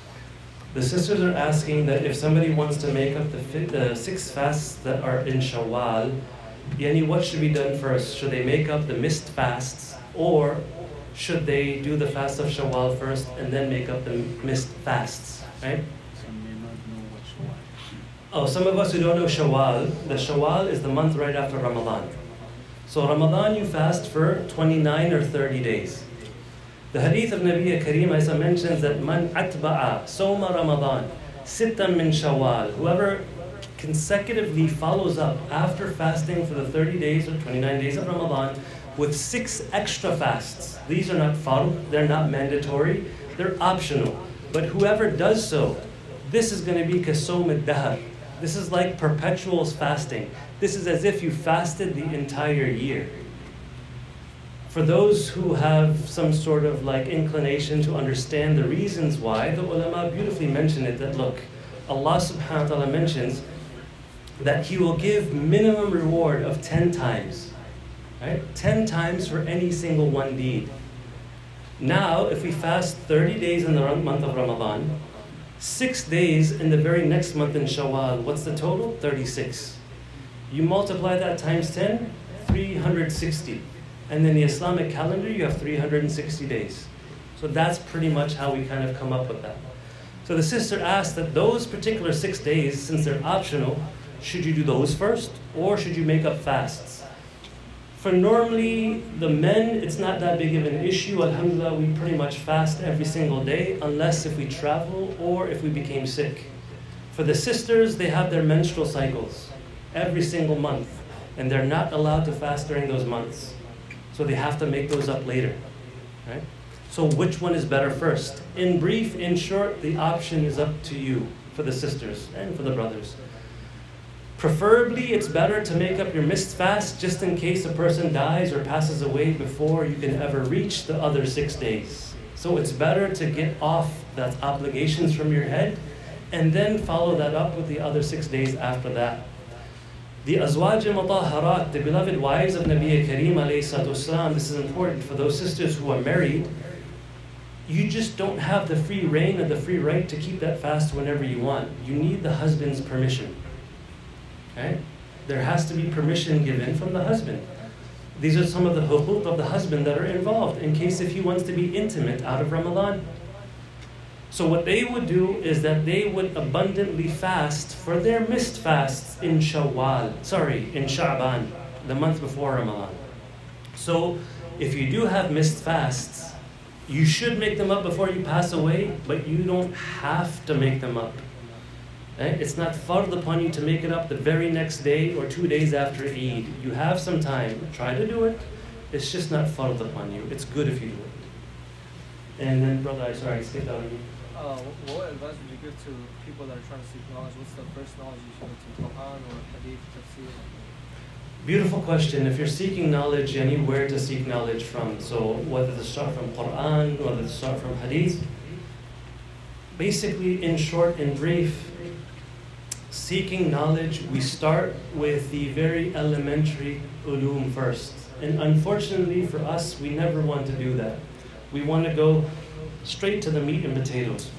The sisters are asking that if somebody wants to make up the 6 fasts that are in Shawwal, yani what should be done first? Should they make up the missed fasts, or should they do the fast of Shawwal first and then make up the missed fasts? Right? Some may not know what Shawwal. Oh, some of us who don't know Shawwal, the Shawwal is the month right after Ramadan. So Ramadan you fast for 29 or 30 days. The hadith of Nabiya Kareem Isa mentions that man atba'a sawma Ramadan sittan min Shawwal, whoever consecutively follows up after fasting for the 30 days or 29 days of Ramadan with 6 extra fasts. These are not farḍ, they're not mandatory, they're optional. But whoever does so, this is going to be kasawm ad-dahr. This is like perpetual fasting. This is as if you fasted the entire year. For those who have some sort of inclination to understand the reasons why, the ulama beautifully mention it, that look, Allah subhanahu wa ta'ala mentions that He will give minimum reward of 10 times. Right? 10 times for any single one deed. Now, if we fast 30 days in the month of Ramadan, 6 days in the very next month in Shawwal, what's the total? 36. You multiply that times 10, 360. And then the Islamic calendar, you have 360 days. So that's pretty much how we kind of come up with that. So the sister asked that those particular 6 days, since they're optional, should you do those first or should you make up fasts? For normally the men, it's not that big of an issue. Alhamdulillah, we pretty much fast every single day unless if we travel or if we became sick. For the sisters, they have their menstrual cycles every single month and they're not allowed to fast during those months. So they have to make those up later, right? So which one is better first? In brief, in short, the option is up to you for the sisters and for the brothers. Preferably, it's better to make up your missed fast just in case a person dies or passes away before you can ever reach the other 6 days. So it's better to get off that obligations from your head and then follow that up with the other 6 days after that. The Azwaj al-Mutahharat, the beloved wives of Nabi Kareem alayhi salatu wasalam, this is important for those sisters who are married. You just don't have the free reign or the free right to keep that fast whenever you want. You need the husband's permission. Okay? There has to be permission given from the husband. These are some of the huquq of the husband that are involved in case if he wants to be intimate out of Ramadan. So what they would do is that they would abundantly fast for their missed fasts in Sha'ban, the month before Ramadan. So if you do have missed fasts, you should make them up before you pass away, but you don't have to make them up. Right? It's not fard upon you to make it up the very next day or 2 days after Eid. You have some time. Try to do it. It's just not fard upon you. It's good if you do it. And then, brother, I skipped out of you. What advice would you give to people that are trying to seek knowledge? What's the first knowledge you should go to, Quran or Hadith, Tafsir? Beautiful question. If you're seeking knowledge, yani where to seek knowledge from. So whether to start from Quran, whether to start from Hadith. Basically, in short and brief, seeking knowledge, we start with the very elementary ulum first. And unfortunately for us, we never want to do that. We want to go straight to the meat and potatoes.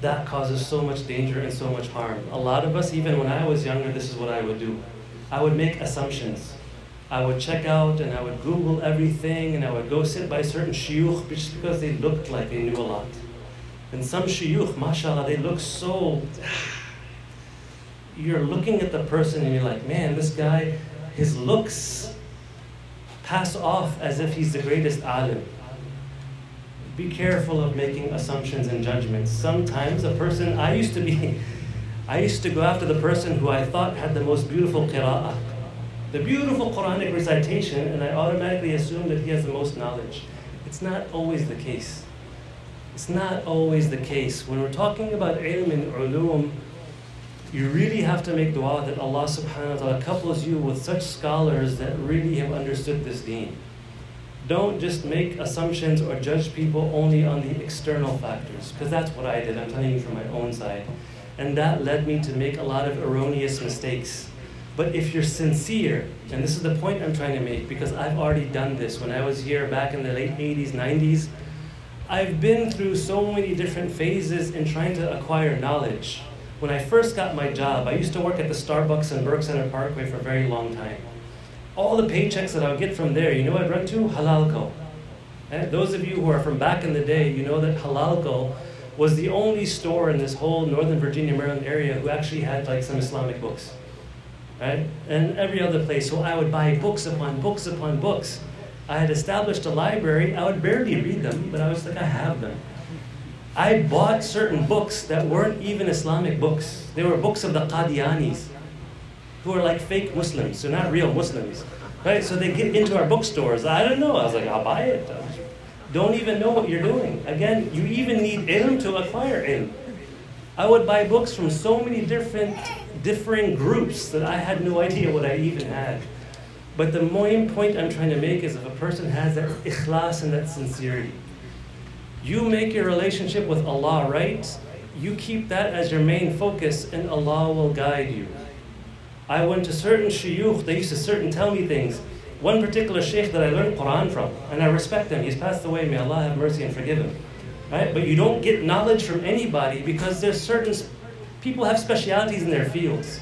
That causes so much danger and so much harm. A lot of us, even when I was younger, this is what I would do. I would make assumptions. I would check out and I would Google everything and I would go sit by certain shuyukh just because they looked like they knew a lot. And some shuyukh, mashallah, they look so... You're looking at the person and you're like, man, this guy, his looks pass off as if he's the greatest alim. Be careful of making assumptions and judgments. Sometimes a person, I used to go after the person who I thought had the most beautiful qira'ah, the beautiful Quranic recitation, and I automatically assume that he has the most knowledge. It's not always the case. It's not always the case. When we're talking about ilm and ulum, you really have to make dua that Allah subhanahu wa ta'ala couples you with such scholars that really have understood this deen. Don't just make assumptions or judge people only on the external factors, because that's what I did. I'm telling you from my own side. And that led me to make a lot of erroneous mistakes. But if you're sincere, and this is the point I'm trying to make, because I've already done this. When I was here back in the late 80s, 90s, I've been through so many different phases in trying to acquire knowledge. When I first got my job, I used to work at the Starbucks in Burke Center Parkway for a very long time. All the paychecks that I would get from there, you know what I'd run to? Halalco. And those of you who are from back in the day, you know that Halalco was the only store in this whole Northern Virginia, Maryland area who actually had like some Islamic books, right? And every other place. So I would buy books upon books upon books. I had established a library. I would barely read them, but I was like, I have them. I bought certain books that weren't even Islamic books. They were books of the Qadianis, who are like fake Muslims. They're not real Muslims, right? So they get into our bookstores. I don't know. I was like, I'll buy it. Don't even know what you're doing. Again, you even need ilm to acquire ilm. I would buy books from so many differing groups that I had no idea what I even had. But the main point I'm trying to make is if a person has that ikhlas and that sincerity, you make your relationship with Allah right, you keep that as your main focus, and Allah will guide you. I went to certain shuyukh, they used to tell me things. One particular shaykh that I learned Quran from, and I respect him, he's passed away, may Allah have mercy and forgive him. Right? But you don't get knowledge from anybody because there's certain people have specialities in their fields.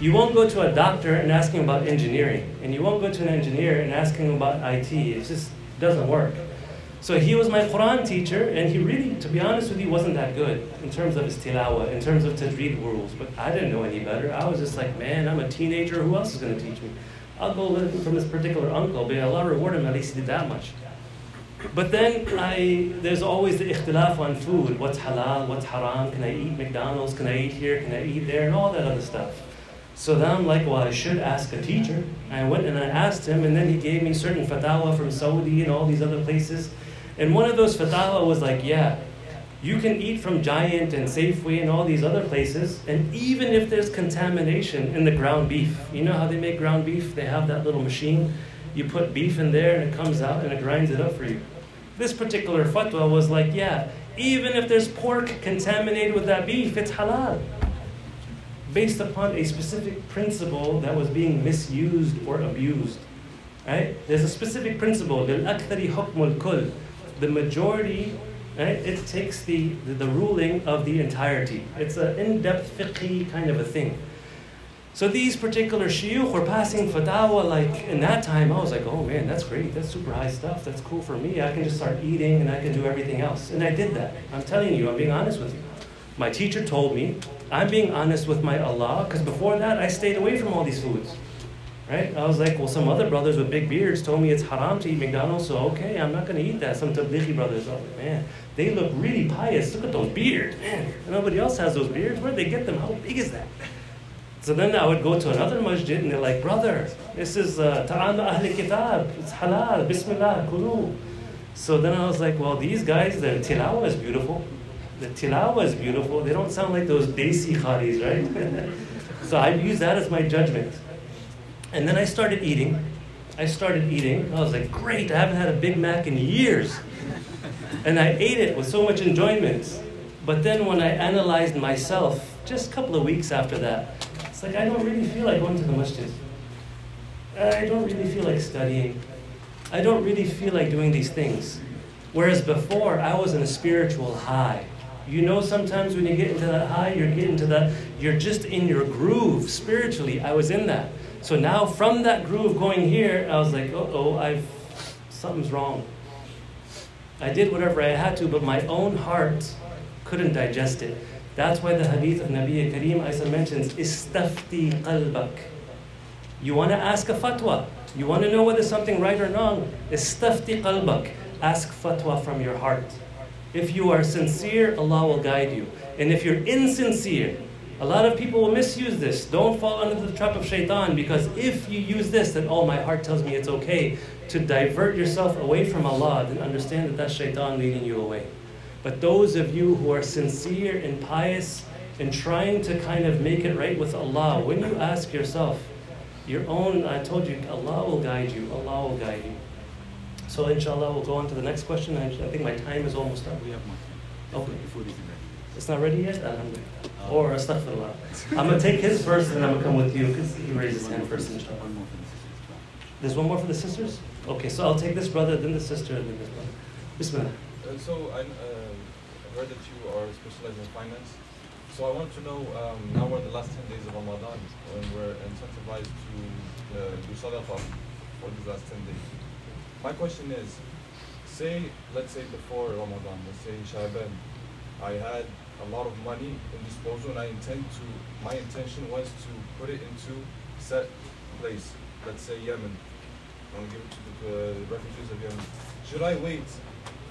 You won't go to a doctor and ask him about engineering, and you won't go to an engineer and ask him about IT. It just doesn't work. So he was my Quran teacher, and he really, to be honest with you, wasn't that good in terms of his tilawa, in terms of tajweed rules. But I didn't know any better. I was just like, man, I'm a teenager. Who else is going to teach me? I'll go learn from this particular uncle. May Allah reward him, at least he did that much. But then there's always the ikhtilaf on food. What's halal? What's haram? Can I eat McDonald's? Can I eat here? Can I eat there? And all that other stuff. So then I'm like, well, I should ask a teacher. I went and I asked him, and then he gave me certain fatawa from Saudi and all these other places. And one of those fatawa was like, yeah, you can eat from Giant and Safeway and all these other places, and even if there's contamination in the ground beef. You know how they make ground beef? They have that little machine. You put beef in there, and it comes out, and it grinds it up for you. This particular fatwa was like, yeah, even if there's pork contaminated with that beef, it's halal. Based upon a specific principle that was being misused or abused. Right? There's a specific principle, لِلْأَكْثَرِ حُكْمُ الْكُلِّ. The majority, right, it takes the ruling of the entirety. It's an in-depth fiqhi kind of a thing. So these particular shuyukh were passing fatawa like in that time. I was like, oh man, that's great. That's super high stuff. That's cool for me. I can just start eating and I can do everything else. And I did that. I'm telling you, I'm being honest with you. My teacher told me, I'm being honest with my Allah, because before that I stayed away from all these foods. Right? I was like, well, some other brothers with big beards told me it's haram to eat McDonald's, so okay, I'm not going to eat that. Some Tablighi brothers, oh man, they look really pious. Look at those beards, man. Nobody else has those beards. Where'd they get them? How big is that? So then I would go to another masjid, and they're like, brother, this is ta'am ahli kitab. It's halal. Bismillah, kulu. So then I was like, well, these guys, their tilawa is beautiful. The tilawa is beautiful. They don't sound like those desi kharis, right? So I use that as my judgment. And then I started eating. I was like, great, I haven't had a Big Mac in years. And I ate it with so much enjoyment. But then when I analyzed myself, just a couple of weeks after that, it's like, I don't really feel like going to the masjid. I don't really feel like studying. I don't really feel like doing these things. Whereas before, I was in a spiritual high. You know, sometimes when you get into that high, you're just in your groove spiritually. I was in that. So now from that groove going here, I was like, something's wrong. I did whatever I had to, but my own heart couldn't digest it. That's why the hadith of Nabi Kareem Isa mentions, Istafti qalbak. You want to ask a fatwa. You want to know whether something right or wrong. Istafti qalbak. Ask fatwa from your heart. If you are sincere, Allah will guide you. And if you're insincere, a lot of people will misuse this. Don't fall under the trap of shaitan, because if you use this, then my heart tells me it's okay to divert yourself away from Allah, then understand that that's shaitan leading you away. But those of you who are sincere and pious and trying to kind of make it right with Allah, when you ask yourself, I told you, Allah will guide you, Allah will guide you. So inshallah, we'll go on to the next question. I think my time is almost up. We have more time. Okay. Before we can. It's not ready yet? Alhamdulillah. Or astaghfirullah. I'm going to take his first and I'm going to come with you because he raised his hand first, inshallah. There's one more for the sisters? Okay, so I'll take this brother, then the sister, and then this brother. Bismillah. So I heard that you are specialized in finance. So I want to know, now we're in the last 10 days of Ramadan, when we're incentivized to do sadaqah for these last 10 days. My question is, let's say before Ramadan, let's say in Sha'ban, I had a lot of money in disposal, and my intention was to put it into set place, let's say Yemen, and give it to the refugees of Yemen. Should I wait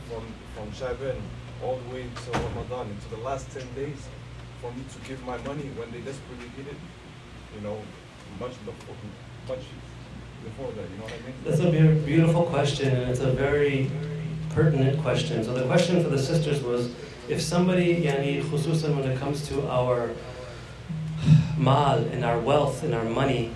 from Sha'ban all the way to Ramadan, into the last 10 days, for me to give my money when they desperately need it? You know, much before that, you know what I mean? That's a beautiful question, and it's a very pertinent question. So the question for the sisters was, if somebody, khususan when it comes to our mal and our wealth and our money,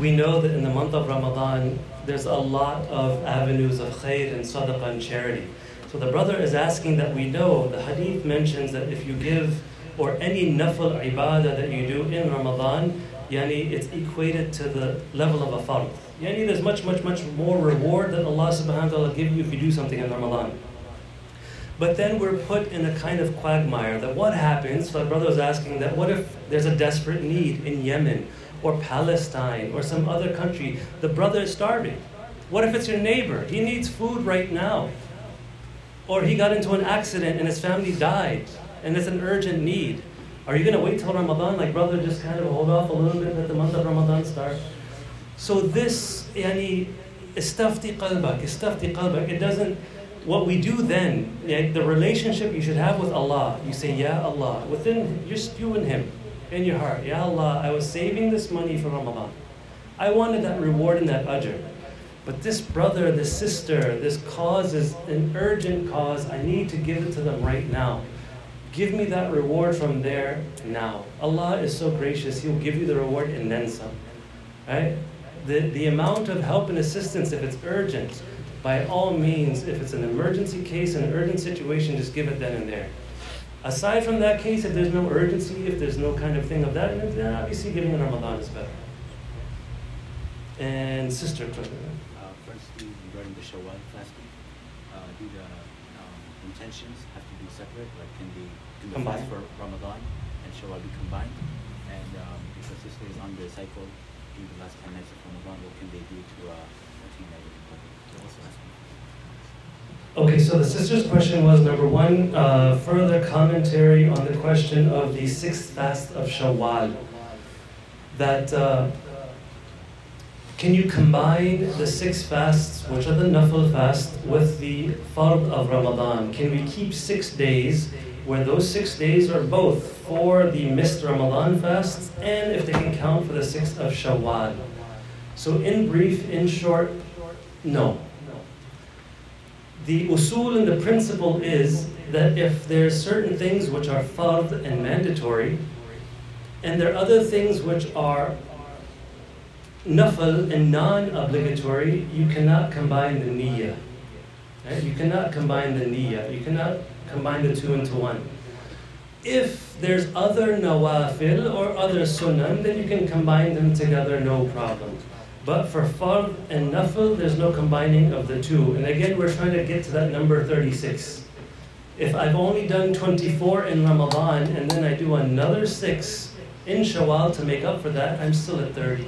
we know that in the month of Ramadan, there's a lot of avenues of khair and sadaqah and charity. So the brother is asking that we know, the hadith mentions that if you give, or any nafl ibadah that you do in Ramadan, it's equated to the level of a fard. There's much more reward that Allah subhanahu wa ta'ala will give you if you do something in Ramadan. But then we're put in a kind of quagmire that what happens, so my brother was asking that what if there's a desperate need in Yemen or Palestine or some other country, the brother is starving. What if it's your neighbor? He needs food right now. Or he got into an accident and his family died and it's an urgent need. Are you going to wait till Ramadan? Like brother, just kind of hold off a little bit, let the month of Ramadan start. So this, istafti qalbak, istafti qalbak, it doesn't, what we do then, the relationship you should have with Allah, you say, Ya Allah, within you and Him, in your heart, Ya Allah, I was saving this money for Ramadan. I wanted that reward and that ajr. But this brother, this sister, this cause is an urgent cause. I need to give it to them right now. Give me that reward from there now. Allah is so gracious, He'll give you the reward and then some. Right? The amount of help and assistance, if it's urgent, by all means, if it's an emergency case, an urgent situation, just give it then and there. Aside from that case, if there's no urgency, if there's no kind of thing of that, then obviously giving in Ramadan is better. And sister, firstly, regarding the Shawwal fasting, do the intentions have to be separate? Like, can they do the fast for Ramadan and Shawwal be combined? And if the sister is on the cycle during the last 10 nights of Ramadan, what can they do to attain that? Okay, so the sister's question was, number one, further commentary on the question of the sixth fast of Shawwal. That, can you combine the six fasts, which are the nafl fast, with the fard of Ramadan? Can we keep 6 days where those 6 days are both for the missed Ramadan fasts and if they can count for the sixth of Shawwal? So in brief, in short, no. The usul and the principle is that if there are certain things which are fard and mandatory, and there are other things which are nafl and non-obligatory, you cannot combine the niyyah. Right? You cannot combine the niyyah. You cannot combine the two into one. If there's other nawafil or other sunan, then you can combine them together, no problem. But for fard and nafl, there's no combining of the two. And again, we're trying to get to that number 36. If I've only done 24 in Ramadan, and then I do another 6 in Shawwal to make up for that, I'm still at 30.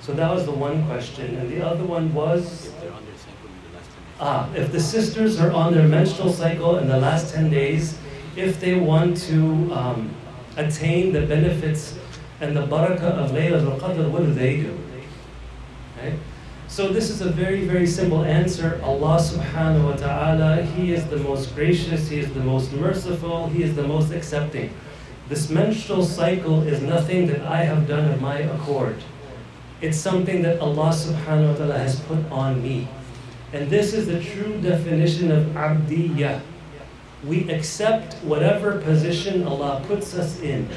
So that was the one question. And the other one was? If they're on their cycle in the last 10 days. If the sisters are on their menstrual cycle in the last 10 days, if they want to attain the benefits and the barakah of Laylatul Qadr, what do they do? Okay. So this is a very, very simple answer. Allah subhanahu wa ta'ala, He is the most gracious, He is the most merciful, He is the most accepting. This menstrual cycle is nothing that I have done of my accord. It's something that Allah subhanahu wa ta'ala has put on me. And this is the true definition of abdiyah. We accept whatever position Allah puts us in.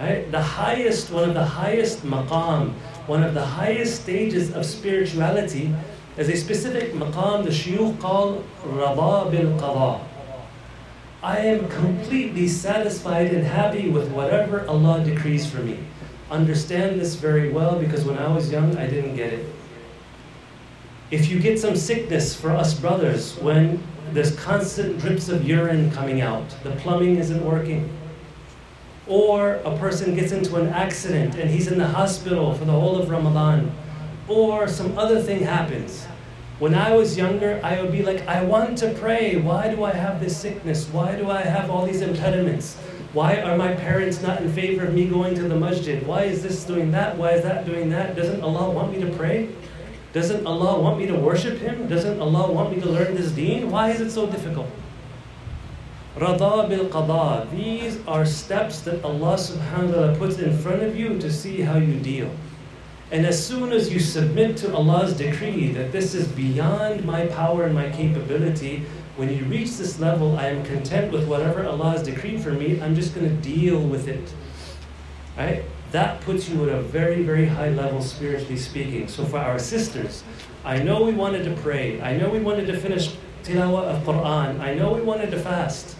Right? The highest, one of the highest maqam, one of the highest stages of spirituality is a specific maqam the shuyukh call Rada bil Qada. I am completely satisfied and happy with whatever Allah decrees for me. Understand this very well, because when I was young, I didn't get it. If you get some sickness for us brothers, when there's constant drips of urine coming out, the plumbing isn't working, or a person gets into an accident and he's in the hospital for the whole of Ramadan, or some other thing happens. When I was younger, I would be like, I want to pray. Why do I have this sickness? Why do I have all these impediments? Why are my parents not in favor of me going to the masjid? Why is this doing that? Why is that doing that? Doesn't Allah want me to pray? Doesn't Allah want me to worship Him? Doesn't Allah want me to learn this deen? Why is it so difficult? Rada bil qada. These are steps that Allah subhanahu wa ta'ala puts in front of you to see how you deal. And as soon as you submit to Allah's decree that this is beyond my power and my capability, when you reach this level, I am content with whatever Allah has decreed for me. I'm just going to deal with it. Right? That puts you at a very, very high level, spiritually speaking. So for our sisters, I know we wanted to pray. I know we wanted to finish tilawah of Quran. I know we wanted to fast.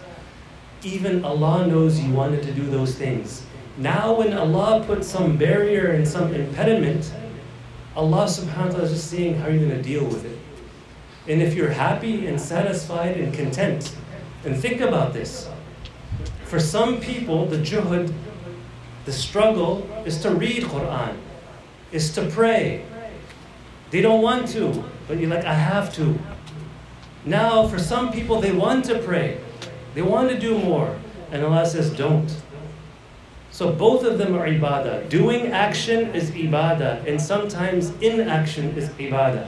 Even Allah knows you wanted to do those things. Now when Allah puts some barrier and some impediment, Allah subhanahu wa ta'ala is just seeing how you're going to deal with it. And if you're happy and satisfied and content, and think about this. For some people, the juhud, the struggle is to read Quran, is to pray. They don't want to, but you're like, I have to. Now, for some people, they want to pray. They want to do more. And Allah says, don't. So both of them are ibadah. Doing action is ibadah, and sometimes inaction is ibadah.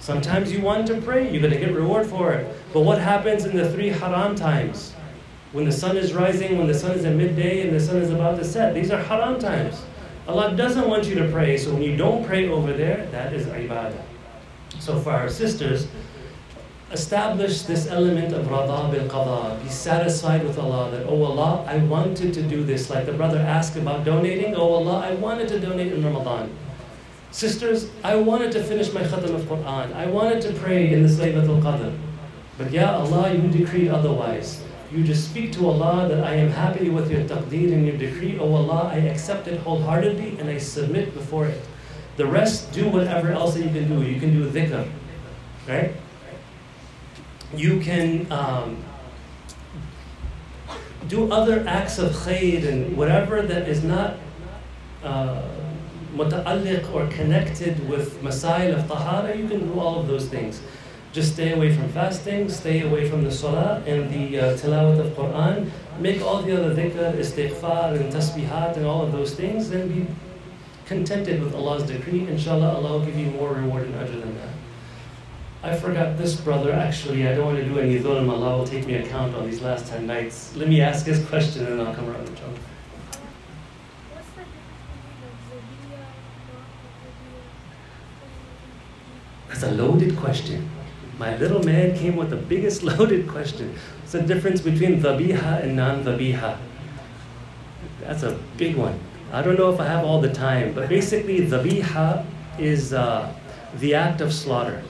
Sometimes you want to pray, you're going to get reward for it. But what happens in the 3 haram times? When the sun is rising, when the sun is at midday, and the sun is about to set. These are haram times. Allah doesn't want you to pray, so when you don't pray over there, that is ibadah. So for our sisters, establish this element of Rada bil Qada. Be satisfied with Allah that, oh Allah, I wanted to do this. Like the brother asked about donating, oh Allah, I wanted to donate in Ramadan. Sisters, I wanted to finish my khatam of Quran. I wanted to pray in the Laylatul Qadr. But Ya Allah, you decreed otherwise. You just speak to Allah that I am happy with your taqdeer and your decree. Oh Allah, I accept it wholeheartedly and I submit before it. The rest, do whatever else that you can do. You can do dhikr, right? You can do other acts of khayr and whatever that is not muta'alliq or connected with masail of tahara. You can do all of those things. Just stay away from fasting, stay away from the salah and the tilawat of Quran. Make all the other dhikr, istighfar and tasbihat and all of those things, then be contented with Allah's decree. Inshallah, Allah will give you more reward and ajr than that. I forgot this brother, actually. I don't want to do any dhulm. Allah will take me account on these last 10 nights. Let me ask his question and I'll come around and talk. That's a loaded question. My little man came with the biggest loaded question. What's the difference between dhabiha and non-dhabiha? That's a big one. I don't know if I have all the time, but basically dhabiha is the act of slaughter.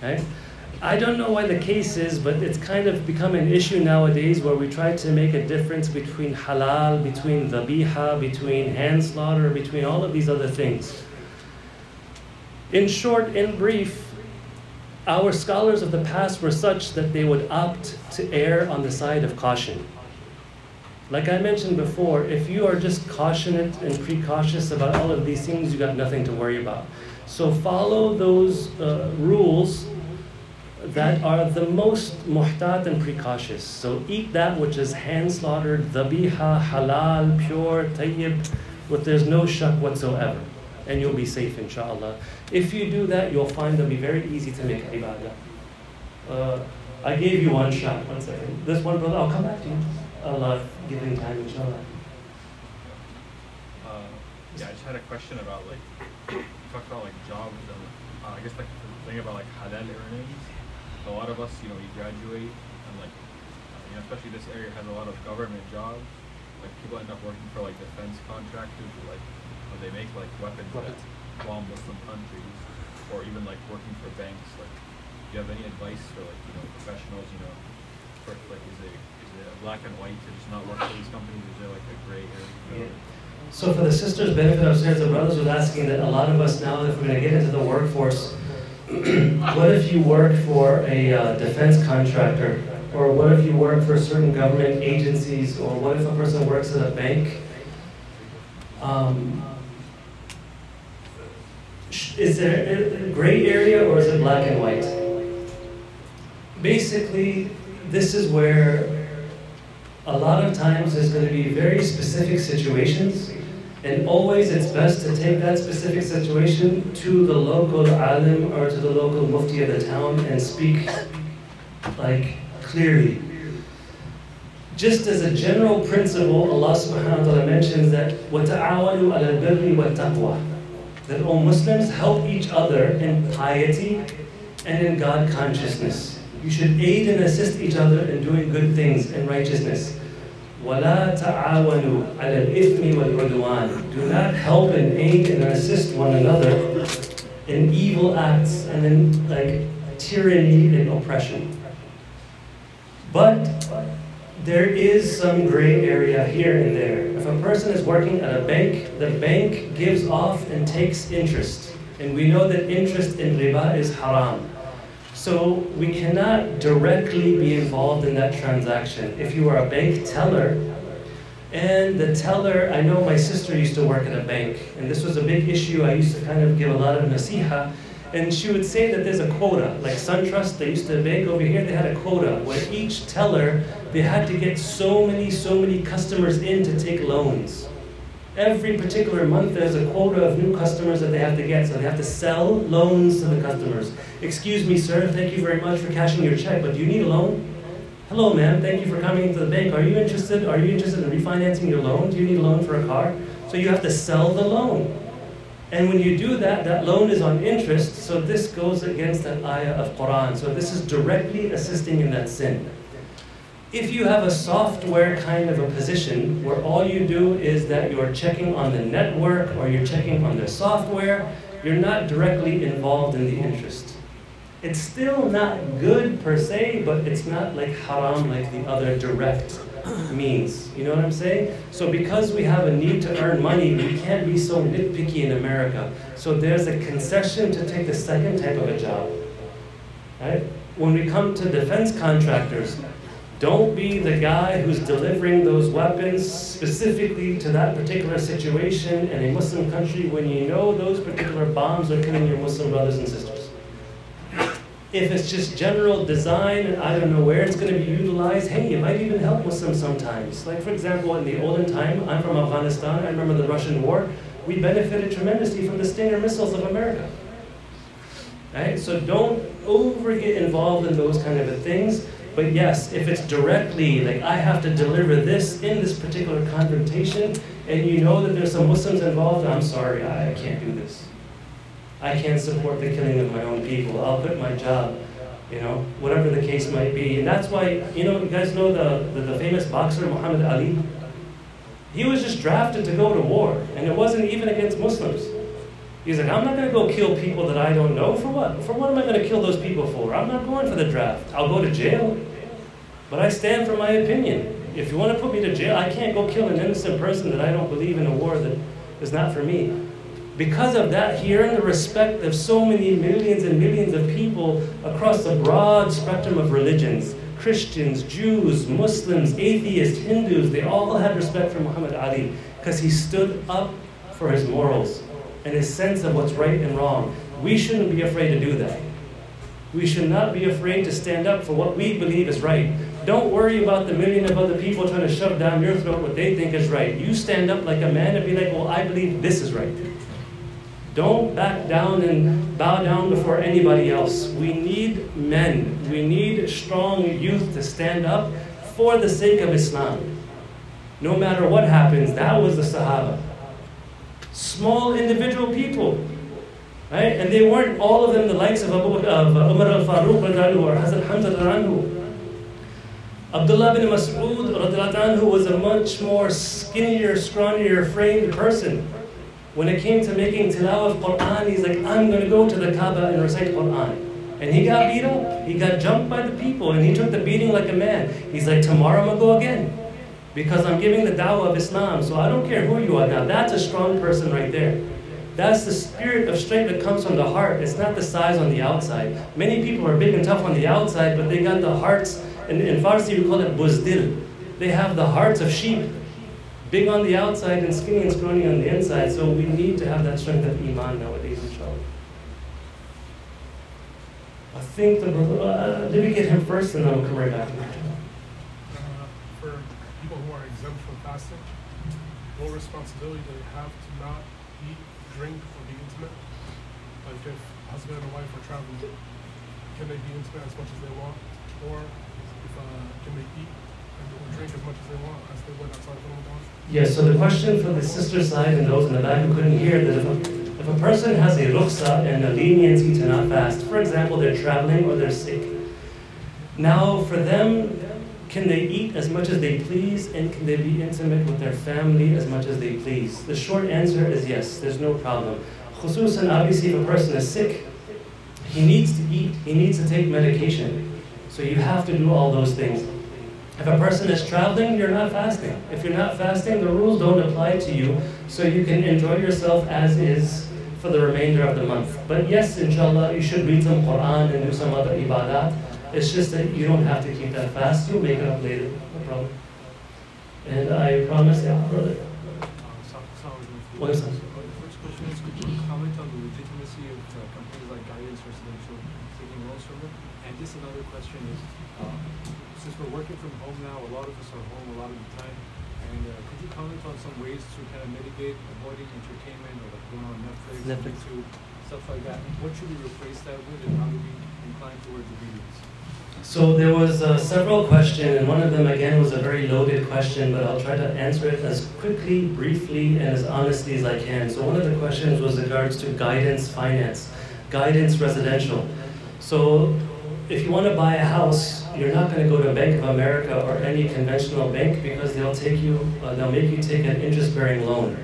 Right? I don't know why the case is, but it's kind of become an issue nowadays where we try to make a difference between halal, between dhabiha, between hand slaughter, between all of these other things. In short, in brief, our scholars of the past were such that they would opt to err on the side of caution. Like I mentioned before, if you are just cautionate and precautious about all of these things, you got nothing to worry about. So follow those rules that are the most muhtat and precautious. So eat that which is hand-slaughtered, dhabiha, halal, pure, tayyib, with there's no shak whatsoever. And you'll be safe, inshallah. If you do that, you'll find it'll be very easy to make ibadah. I gave you one shot. 1 second. This one brother, I'll come back to you. Allah, give him time, inshallah. I just had a question about, you talked about, jobs, and I guess, the thing about, halal earnings. A lot of us, we graduate, and, especially this area has a lot of government jobs. People end up working for, defense contractors, or, they make weapons that bomb Muslim countries, or even working for banks. Do you have any advice for professionals? Is it black and white to just not work for these companies? Is there a gray area? Yeah. So for the sisters' benefit upstairs, the brothers was asking that a lot of us now, if we're going to get into the workforce, what if you work for a defense contractor, or what if you work for certain government agencies, or what if a person works at a bank? Is there a gray area or is it black and white? Basically, this is where a lot of times there's going to be very specific situations, and always it's best to take that specific situation to the local alim or to the local mufti of the town and speak clearly. Just as a general principle, Allah subhanahu wa ta'ala mentions that وَتَعَاوَنُوا عَلَى الْبِرِّ وَالتَّقْوَى, that all Muslims help each other in piety and in God consciousness. You should aid and assist each other in doing good things and righteousness. وَلَا تَعَاوَنُوا عَلَى الْإِثْمِ وَالْعُدْوَانِ, do not help and aid and assist one another in evil acts and in tyranny and oppression. But there is some gray area here and there. If a person is working at a bank, the bank gives off and takes interest. And we know that interest in riba is haram. So we cannot directly be involved in that transaction. If you are a bank teller, and the teller, I know my sister used to work at a bank, and this was a big issue. I used to kind of give a lot of nasiha. And she would say that there's a quota. Like SunTrust, they used to bank over here, they had a quota where each teller, they had to get so many customers in to take loans. Every particular month, there's a quota of new customers that they have to get, so they have to sell loans to the customers. Excuse me, sir, thank you very much for cashing your check, but do you need a loan? Hello, ma'am, thank you for coming into the bank. Are you interested in refinancing your loan? Do you need a loan for a car? So you have to sell the loan. And when you do that, that loan is on interest, so this goes against that ayah of Quran. So this is directly assisting in that sin. If you have a software kind of a position where all you do is that you're checking on the network or you're checking on the software, you're not directly involved in the interest. It's still not good per se, but it's not haram like the other direct means. You know what I'm saying? So because we have a need to earn money, we can't be so nitpicky in America. So there's a concession to take the second type of a job. Right? When we come to defense contractors, don't be the guy who's delivering those weapons specifically to that particular situation in a Muslim country when you know those particular bombs are killing your Muslim brothers and sisters. If it's just general design and I don't know where it's going to be utilized, hey, it might even help Muslims sometimes. For example, in the olden time, I'm from Afghanistan, I remember the Russian war, we benefited tremendously from the Stinger missiles of America. Right? So don't get involved in those kind of things. But yes, if it's directly, I have to deliver this in this particular confrontation, and you know that there's some Muslims involved, I'm sorry, I can't do this. I can't support the killing of my own people. I'll quit my job, whatever the case might be. And that's why, you guys know the famous boxer Muhammad Ali? He was just drafted to go to war, and it wasn't even against Muslims. He's I'm not going to go kill people that I don't know. For what? For what am I going to kill those people for? I'm not going for the draft. I'll go to jail. But I stand for my opinion. If you want to put me to jail, I can't go kill an innocent person that I don't believe in a war that is not for me. Because of that, he earned the respect of so many millions and millions of people across the broad spectrum of religions. Christians, Jews, Muslims, atheists, Hindus, they all had respect for Muhammad Ali because he stood up for his morals and his sense of what's right and wrong. We shouldn't be afraid to do that. We should not be afraid to stand up for what we believe is right. Don't worry about the million of other people trying to shove down your throat what they think is right. You stand up like a man and be like, well, I believe this is right. Don't back down and bow down before anybody else. We need men. We need strong youth to stand up for the sake of Islam. No matter what happens, that was the Sahaba. Small individual people, right? And they weren't all of them the likes of Umar al-Faruq or Hazrat Hamza al-Anhu. Abdullah bin Mas'ud was a much more skinnier, scrawnier framed person. When it came to making tilawah of Quran, he's like, I'm going to go to the Kaaba and recite Quran. And he got beat up. He got jumped by the people and he took the beating like a man. He's like, tomorrow I'm going to go again because I'm giving the da'wah of Islam. So I don't care who you are now. That's a strong person right there. That's the spirit of strength that comes from the heart. It's not the size on the outside. Many people are big and tough on the outside, but they got the hearts. In Farsi, we call it buzdil. They have the hearts of sheep. Big on the outside and skinny and scrawny on the inside. So we need to have that strength of iman nowadays, inshallah. I think the brother, let me get him first and then I'll come right back. For people who are exempt from fasting, what responsibility do they have to not eat, drink, or be intimate? Like if husband and wife are traveling, can they be intimate as much as they want? Or if, can they eat? Drink as much as they want, as they would outside of Ramadan? Yes, so the question for the sister side and those in the back who couldn't hear, that if a person has a rukhsah and a leniency to not fast, for example, they're traveling or they're sick. Now, for them, can they eat as much as they please and can they be intimate with their family as much as they please? The short answer is yes, there's no problem. Khususan, obviously, if a person is sick, he needs to eat, he needs to take medication. So you have to do all those things. If a person is traveling, you're not fasting. If you're not fasting, the rules don't apply to you, so you can enjoy yourself as is for the remainder of the month. But yes, inshallah, you should read some Quran and do some other ibadat. It's just that you don't have to keep that fast. You'll make it up later, no problem. And I promise, yeah, brother. What is that? First question is, could you comment on the legitimacy of companies like Guidance for Residential taking roles from them? And just another question is, since we're working from home now, a lot of us are home a lot of the time, and could you comment on some ways to kind of mitigate avoiding entertainment or like going on Netflix. YouTube, stuff like that? What should we replace that with, and how do we incline towards obedience? So there was several questions, and one of them again was a very loaded question, but I'll try to answer it as quickly, briefly, and as honestly as I can. So one of the questions was regards to Guidance Finance, Guidance Residential. So if you want to buy a house, you're not going to go to Bank of America or any conventional bank because they'll make you take an interest-bearing loan.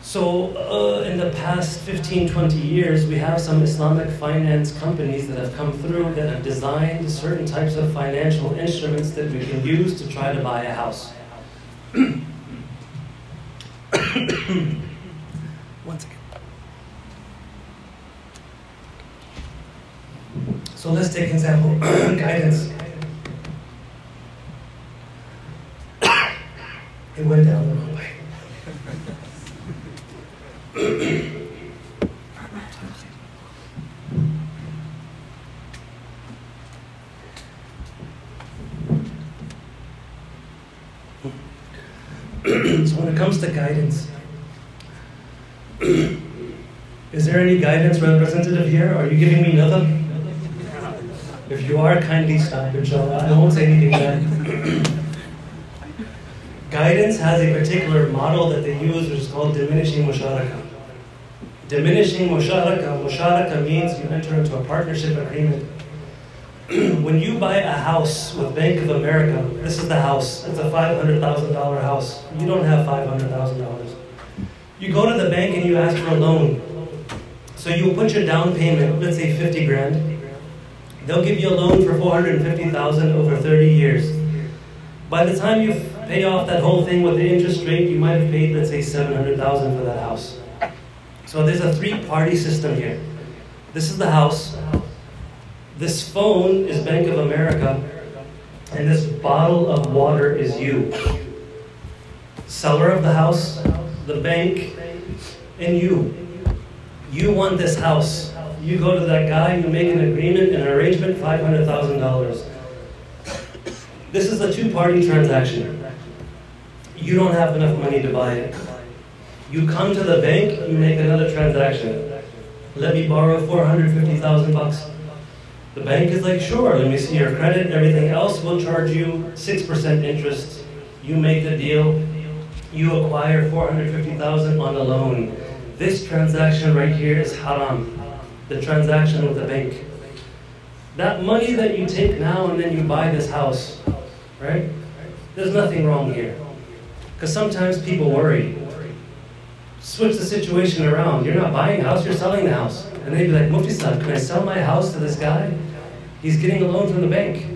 So in the past 15, 20 years, we have some Islamic finance companies that have come through that have designed certain types of financial instruments that we can use to try to buy a house. One second. So let's take an example, Guidance. It went down the wrong way. So when it comes to Guidance, is there any Guidance representative here? Are you giving me another? If you are, kindly stop, inshallah. I won't say anything bad. Guidance has a particular model that they use, which is called diminishing musharaka. Diminishing musharaka means you enter into a partnership agreement. When you buy a house with Bank of America, this is the house. It's a $500,000 house. You don't have $500,000. You go to the bank and you ask for a loan. So you put your down payment, let's say $50,000. They'll give you a loan for $450,000 over 30 years. By the time you pay off that whole thing with the interest rate, you might have paid, let's say, $700,000 for that house. So there's a three-party system here. This is the house. This phone is Bank of America. And this bottle of water is you. Seller of the house, the bank, and you. You want this house. You go to that guy, you make an agreement, an arrangement, $500,000. This is a two-party transaction. You don't have enough money to buy it. You come to the bank, you make another transaction. Let me borrow $450,000. The bank is like, sure, let me see your credit, everything else, we'll charge you 6% interest. You make the deal, you acquire $450,000 on a loan. This transaction right here is haram, the transaction with the bank. That money that you take now and then you buy this house, right? There's nothing wrong here. Because sometimes people worry. Switch the situation around. You're not buying a house, you're selling the house. And they'd be like, Mufti Sahib, can I sell my house to this guy? He's getting a loan from the bank.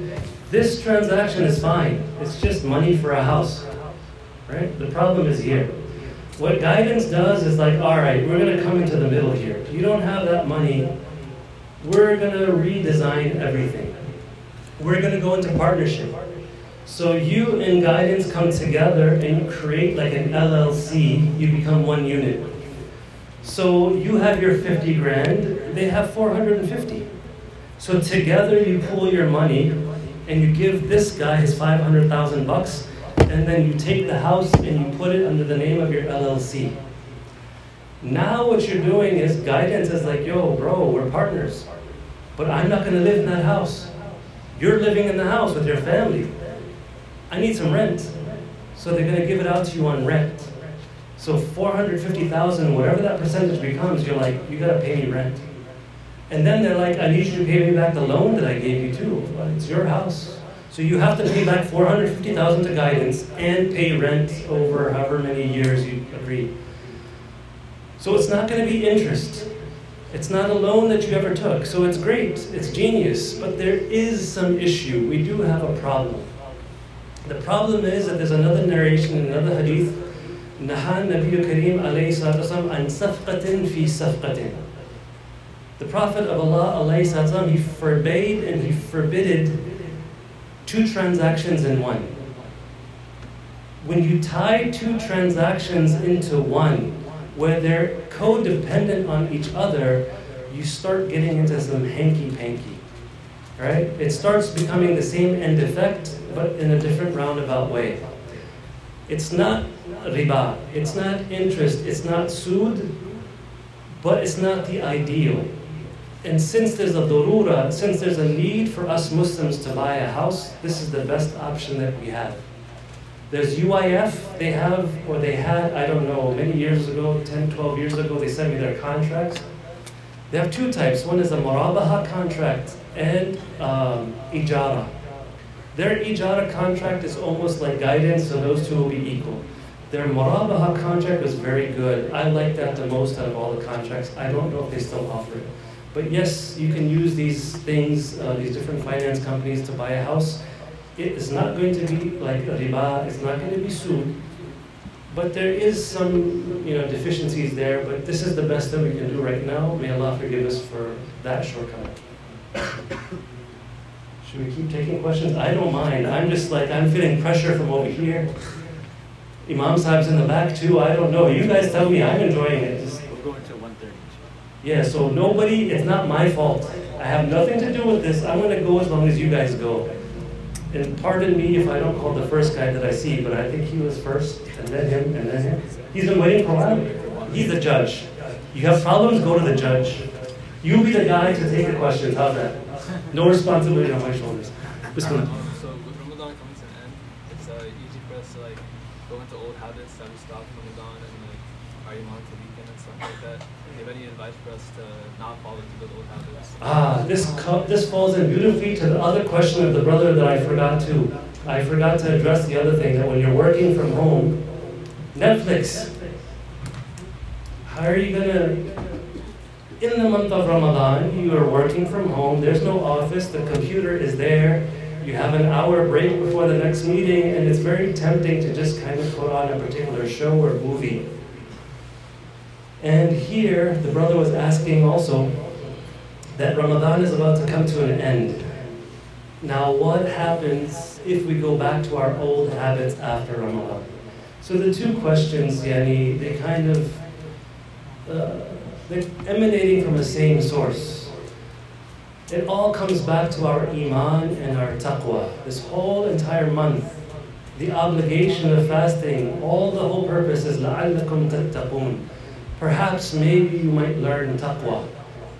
This transaction is fine. It's just money for a house, right? The problem is here. What guidance does is like, all right, we're going to come into the middle here. You don't have that money. We're going to redesign everything. We're going to go into partnership. So you and guidance come together and you create like an LLC. You become one unit. So you have your 50 grand, they have 450. So together you pool your money and you give this guy his $500,000 and then you take the house and you put it under the name of your LLC. Now what you're doing is guidance is like, yo, bro, we're partners, but I'm not gonna live in that house. You're living in the house with your family. I need some rent. So they're gonna give it out to you on rent. So $450,000, whatever that percentage becomes, you're like, you gotta pay me rent. And then they're like, I need you to pay me back the loan that I gave you too. Well, it's your house. So you have to pay back $450,000 to guidance and pay rent over however many years you agree. So it's not gonna be interest. It's not a loan that you ever took. So it's great, it's genius, but there is some issue. We do have a problem. The problem is that there's another narration, another hadith, Nahan Nabiyu Kareem alayhi salatu wasalam an safqatin fi safqatin. The Prophet of Allah alayhi salatu wasalam, he forbade and he forbidded two transactions in one. When you tie two transactions into one, where they're codependent on each other, you start getting into some hanky-panky, right? It starts becoming the same end effect, but in a different roundabout way. It's not riba, it's not interest, it's not sood, but it's not the ideal. And since there's a darura, since there's a need for us Muslims to buy a house, this is the best option that we have. There's UIF, they have, or they had, I don't know, many years ago, 10, 12 years ago, they sent me their contracts. They have two types. One is a murabaha contract and ijara. Their ijara contract is almost like guidance, so those two will be equal. Their murabaha contract was very good. I like that the most out of all the contracts. I don't know if they still offer it. But yes, you can use these things, these different finance companies to buy a house. It is not going to be like riba, it's not going to be soon. But there is some deficiencies there, but this is the best that we can do right now. May Allah forgive us for that shortcoming. Should we keep taking questions? I don't mind. I'm just like, I'm feeling pressure from over here. Imam Sahib's in the back too, I don't know. You guys tell me, I'm enjoying it. We're going to 1:30. Yeah, so nobody, it's not my fault. I have nothing to do with this. I'm going to go as long as you guys go. And pardon me if I don't call the first guy that I see, but I think he was first, and then him, and then him. He's been waiting for a while. He's the judge. You have problems, go to the judge. You be the guy to take the questions, how's that? No responsibility on my shoulders. Bismillah. So with Ramadan coming to an end, it's easy for us to go into old habits that we stopped Ramadan and our Imam to weekend and stuff like that. Do you have any advice for us to not fall into those old habits? This falls in beautifully to the other question of the brother that I forgot to. I forgot to address the other thing, that when you're working from home, Netflix, how are you going to... In the month of Ramadan, you are working from home, there's no office, the computer is there, you have an hour break before the next meeting, and it's very tempting to just kind of put on a particular show or movie. And here, the brother was asking also that Ramadan is about to come to an end. Now, what happens if we go back to our old habits after Ramadan? So the two questions, yani, they kind of, they're emanating from the same source. It all comes back to our iman and our taqwa. This whole entire month, the obligation of fasting, all the whole purpose is لَعَلَّكُمْ تَتَّقُونَ. Perhaps maybe you might learn taqwa.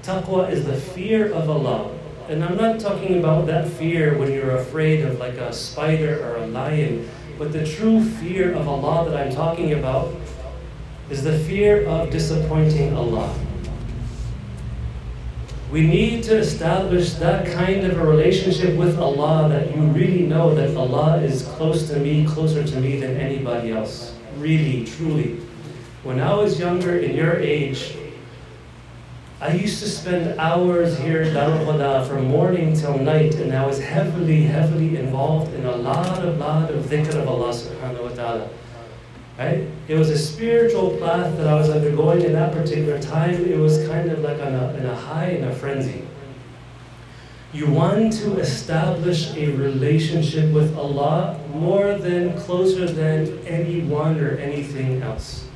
Taqwa is the fear of Allah. And I'm not talking about that fear when you're afraid of like a spider or a lion, but the true fear of Allah that I'm talking about is the fear of disappointing Allah. We need to establish that kind of a relationship with Allah that you really know that Allah is close to me, closer to me than anybody else. Really, truly. When I was younger, in your age, I used to spend hours here at Darul Huda from morning till night, and I was heavily involved in a lot of dhikr of Allah subhanahu wa ta'ala. Right? It was a spiritual path that I was undergoing in that particular time. It was kind of like in a high, in a frenzy. You want to establish a relationship with Allah more than, closer than anyone or anything else.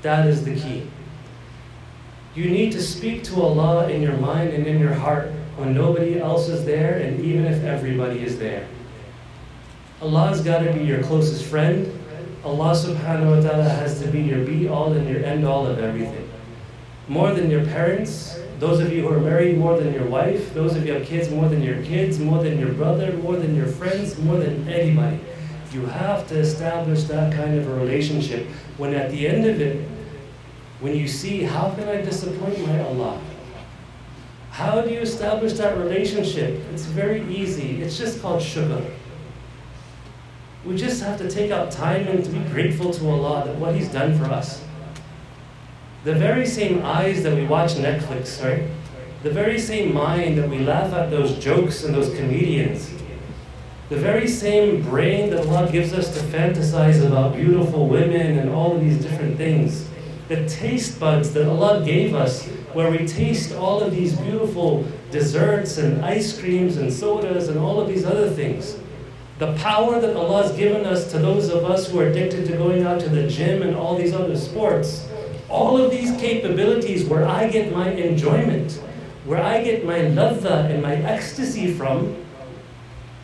That is the key. You need to speak to Allah in your mind and in your heart when nobody else is there and even if everybody is there. Allah's got to be your closest friend. Allah subhanahu wa ta'ala has to be your be-all and your end-all of everything. More than your parents, those of you who are married, more than your wife, those of you who have kids, more than your brother, more than your friends, more than anybody. You have to establish that kind of a relationship when at the end of it, when you see, how can I disappoint my Allah? How do you establish that relationship? It's very easy. It's just called shukr. We just have to take out time and to be grateful to Allah that what He's done for us. The very same eyes that we watch Netflix, right? The very same mind that we laugh at those jokes and those comedians. The very same brain that Allah gives us to fantasize about beautiful women and all of these different things. The taste buds that Allah gave us, where we taste all of these beautiful desserts and ice creams and sodas and all of these other things. The power that Allah has given us to those of us who are addicted to going out to the gym and all these other sports. All of these capabilities where I get my enjoyment, where I get my ladha and my ecstasy from,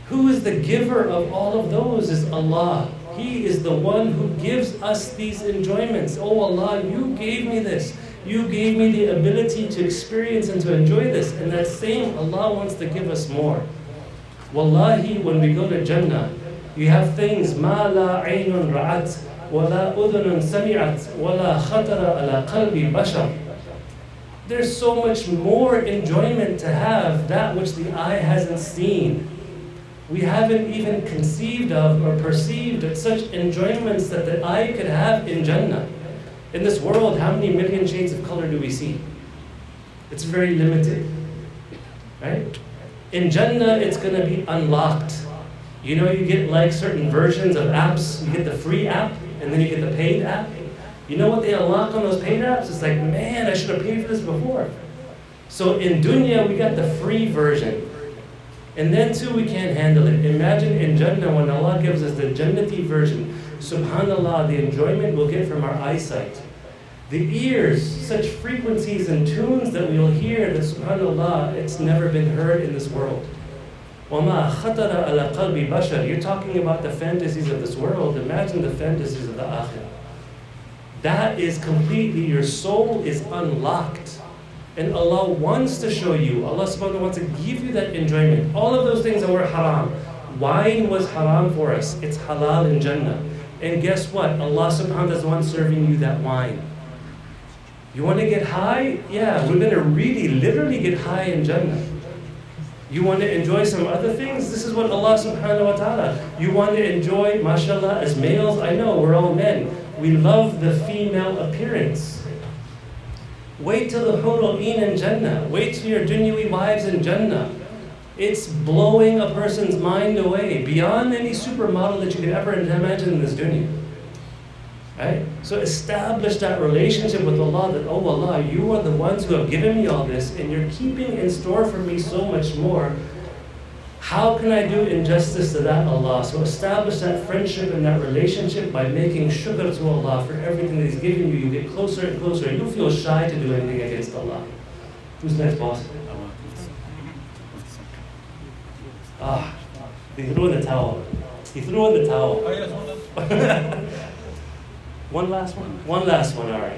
who is the giver of all of those is Allah. He is the one who gives us these enjoyments. Oh Allah, you gave me this. You gave me the ability to experience and to enjoy this. And that same Allah wants to give us more. Wallahi, when we go to Jannah, you have things, مَا لَا عَيْنٌ رَعَتْ وَلَا أُذُنٌ سَمِعَتْ وَلَا خَطَرَ عَلَىٰ قَلْبِ بَشَرٍ. There's so much more enjoyment to have, that which the eye hasn't seen. We haven't even conceived of or perceived that such enjoyments that the eye could have in Jannah. In this world, how many million shades of color do we see? It's very limited, right? In Jannah, it's going to be unlocked. You know, you get like certain versions of apps. You get the free app, and then you get the paid app. You know what they unlock on those paid apps? It's like, man, I should have paid for this before. So in dunya, we got the free version. And then too, we can't handle it. Imagine in Jannah when Allah gives us the Jannati version. SubhanAllah, the enjoyment we'll get from our eyesight. The ears, such frequencies and tunes that we'll hear that SubhanAllah, it's never been heard in this world. وَمَا خَطَرَ عَلَىٰ قَلْبِ بَشَرٍ. You're talking about the fantasies of this world. Imagine the fantasies of the akhirah. That is completely, your soul is unlocked. And Allah wants to show you, Allah subhanahu wa ta'ala wants to give you that enjoyment. All of those things that were haram. Wine was haram for us. It's halal in Jannah. And guess what? Allah subhanahu wa ta'ala is the one serving you that wine. You want to get high? Yeah, we're going to really, literally get high in Jannah. You want to enjoy some other things? This is what Allah subhanahu wa ta'ala. You want to enjoy, mashallah, as males, I know, we're all men. We love the female appearance. Wait till the Hurul Ain in Jannah. Wait till your dunyawi wives in Jannah. It's blowing a person's mind away beyond any supermodel that you could ever imagine in this dunya. Right? So establish that relationship with Allah that, oh Allah, you are the ones who have given me all this and you're keeping in store for me so much more. How can I do injustice to that, Allah? So establish that friendship and that relationship by making shukr to Allah for everything that He's given you. You get closer and closer. You don't feel shy to do anything against Allah. Who's next, boss? Ah, he threw in the towel. He threw in the towel. Oh, yes, one last one? One last one. All right.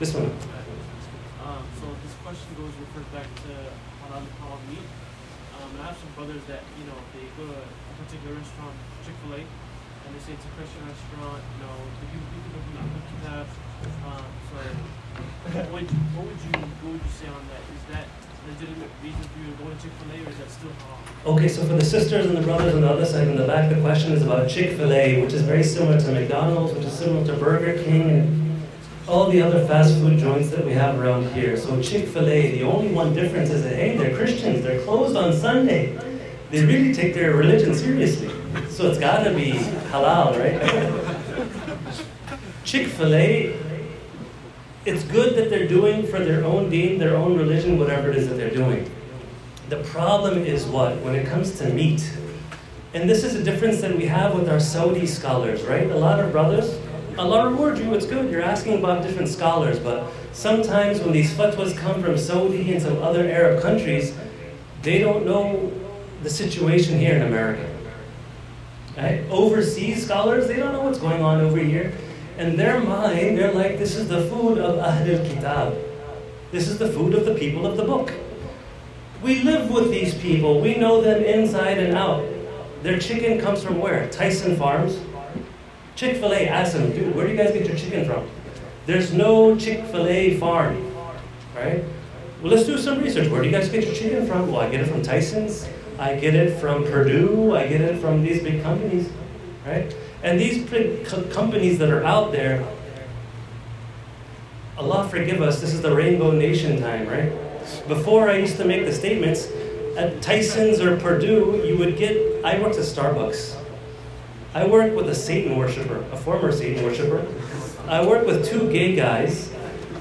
This one. So this question goes referred back to halal meat. I have some brothers that, you know, they go to a particular restaurant, Chick-fil-A, and they say it's a Christian restaurant, you know, the kitab. What would you say on that? Is that legitimate reason for you to go to Chick-fil-A, or is that still wrong? Okay, so for the sisters and the brothers on the other side in the back, the question is about Chick-fil-A, which is very similar to McDonald's, which is similar to Burger King, and all the other fast food joints that we have around here. So Chick-fil-A, the only one difference is that, hey, they're Christians, they're closed on Sunday. They really take their religion seriously. So it's gotta be halal, right? Chick-fil-A, it's good that they're doing for their own deen, their own religion, whatever it is that they're doing. The problem is what? When it comes to meat. And this is a difference that we have with our Saudi scholars, right? A lot of brothers, Allah reward you, it's good. You're asking about different scholars, but sometimes when these fatwas come from Saudi and some other Arab countries, they don't know the situation here in America. Right? Overseas scholars, they don't know what's going on over here. In their mind, they're like, this is the food of Ahlul Kitab. This is the food of the people of the book. We live with these people. We know them inside and out. Their chicken comes from where? Tyson Farms. Chick-fil-A asked them, dude, where do you guys get your chicken from? There's no Chick-fil-A farm, right? Well, let's do some research. Where do you guys get your chicken from? Well, I get it from Tyson's. I get it from Purdue. I get it from these big companies, right? And these companies that are out there, Allah forgive us, this is the Rainbow Nation time, right? Before I used to make the statements, at Tyson's or Purdue, you would get, I worked at Starbucks. I worked with a Satan worshiper, a former Satan worshiper. I worked with two gay guys.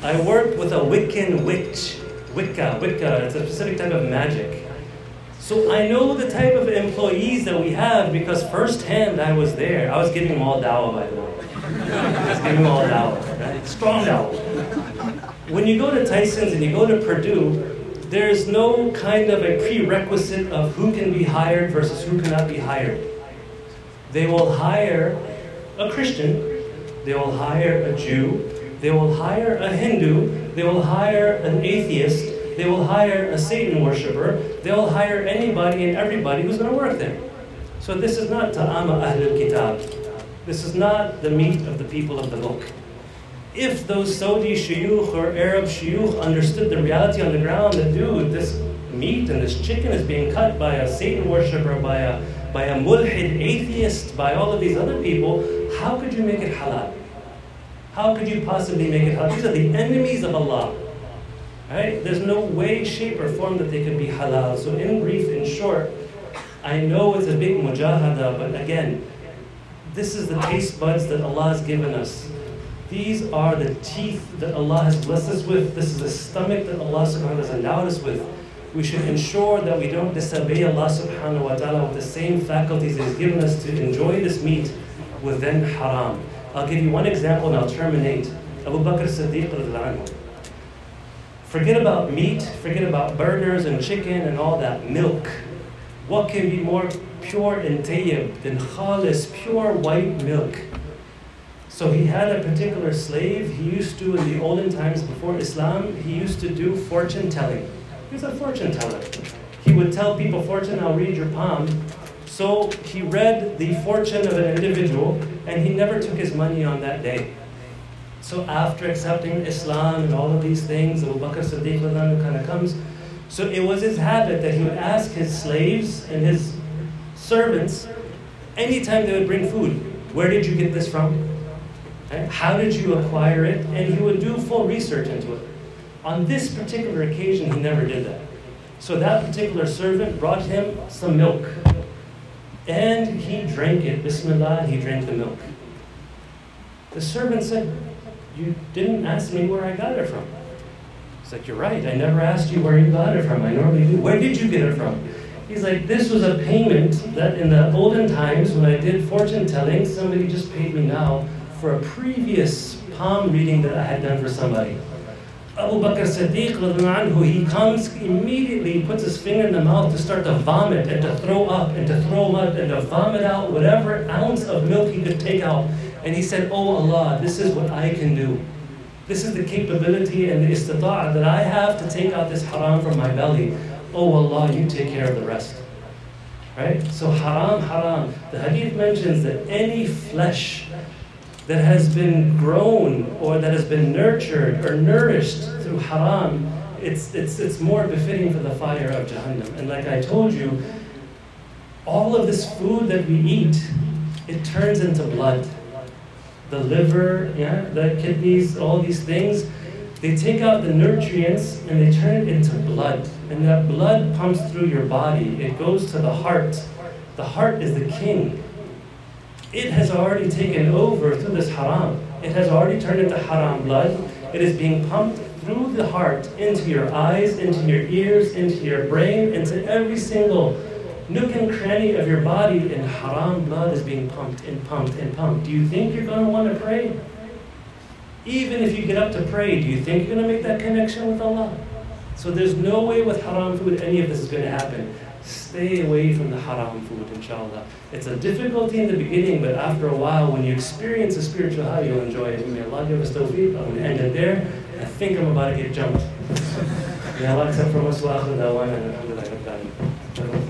I worked with a Wiccan witch, Wicca, it's a specific type of magic. So I know the type of employees that we have because firsthand I was there. I was giving them all dawah, by the way. I was giving them all dawah, right? Strong dawah. When you go to Tyson's and you go to Purdue, there's no kind of a prerequisite of who can be hired versus who cannot be hired. They will hire a Christian. They will hire a Jew. They will hire a Hindu. They will hire an atheist. They will hire a Satan worshiper. They will hire anybody and everybody who's going to work there. So this is not ta'ama ahlul kitab. This is not the meat of the people of the book. If those Saudi shuyukh or Arab shuyukh understood the reality on the ground that, dude, this meat and this chicken is being cut by a Satan worshiper, by a mulhid atheist, by all of these other people, how could you make it halal? How could you possibly make it halal? These are the enemies of Allah. Right? There's no way, shape, or form that they could be halal. So in brief, in short, I know it's a big mujahada, but again, this is the taste buds that Allah has given us. These are the teeth that Allah has blessed us with. This is the stomach that Allah subhanahu wa ta'ala has endowed us with. We should ensure that we don't disobey Allah subhanahu wa ta'ala with the same faculties that He's given us to enjoy this meat within haram. I'll give you one example and I'll terminate. Abu Bakr Siddiq radhiyallahu anhu. Forget about meat, forget about burgers and chicken and all that milk. What can be more pure and tayyib than khalis, pure white milk? So he had a particular slave. He used to, in the olden times before Islam, he used to do fortune telling. He was a fortune teller. He would tell people, fortune, I'll read your palm. So he read the fortune of an individual and he never took his money on that day. So after accepting Islam and all of these things, Abu Bakr Siddiq kind of comes. So it was his habit that he would ask his slaves and his servants, anytime they would bring food, where did you get this from? And how did you acquire it? And he would do full research into it. On this particular occasion, he never did that. So that particular servant brought him some milk. And he drank it, bismillah, he drank the milk. The servant said, you didn't ask me where I got it from. He's like, you're right, I never asked you where you got it from. I normally do. Where did you get it from? He's like, this was a payment that in the olden times when I did fortune telling, somebody just paid me now for a previous palm reading that I had done for somebody. Abu Bakr Siddiq, he comes immediately, puts his finger in the mouth to start to vomit and to throw up and to throw up and to vomit out whatever ounce of milk he could take out. And he said, oh Allah, this is what I can do. This is the capability and the istata'ah that I have to take out this haram from my belly. Oh Allah, you take care of the rest. Right? So haram. The hadith mentions that any flesh that has been grown or that has been nurtured or nourished through haram, it's more befitting for the fire of Jahannam. And like I told you, all of this food that we eat, it turns into blood. The liver, the kidneys, all these things, they take out the nutrients and they turn it into blood. And that blood pumps through your body. It goes to the heart. The heart is the king. It has already taken over through this haram. It has already turned into haram blood. It is being pumped through the heart into your eyes, into your ears, into your brain, into every single nook and cranny of your body, and haram blood is being pumped and pumped and pumped. Do you think you're going to want to pray? Even if you get up to pray, do you think you're going to make that connection with Allah? So there's no way with haram food any of this is going to happen. Stay away from the haram food, inshallah. It's a difficulty in the beginning, but after a while, when you experience a spiritual high, you'll enjoy it. May Allah give us tawfiq. I'm going to end it there. I think I'm about to get jumped. May Allah accept from us. Wa akhu da'wana. Alhamdulillah.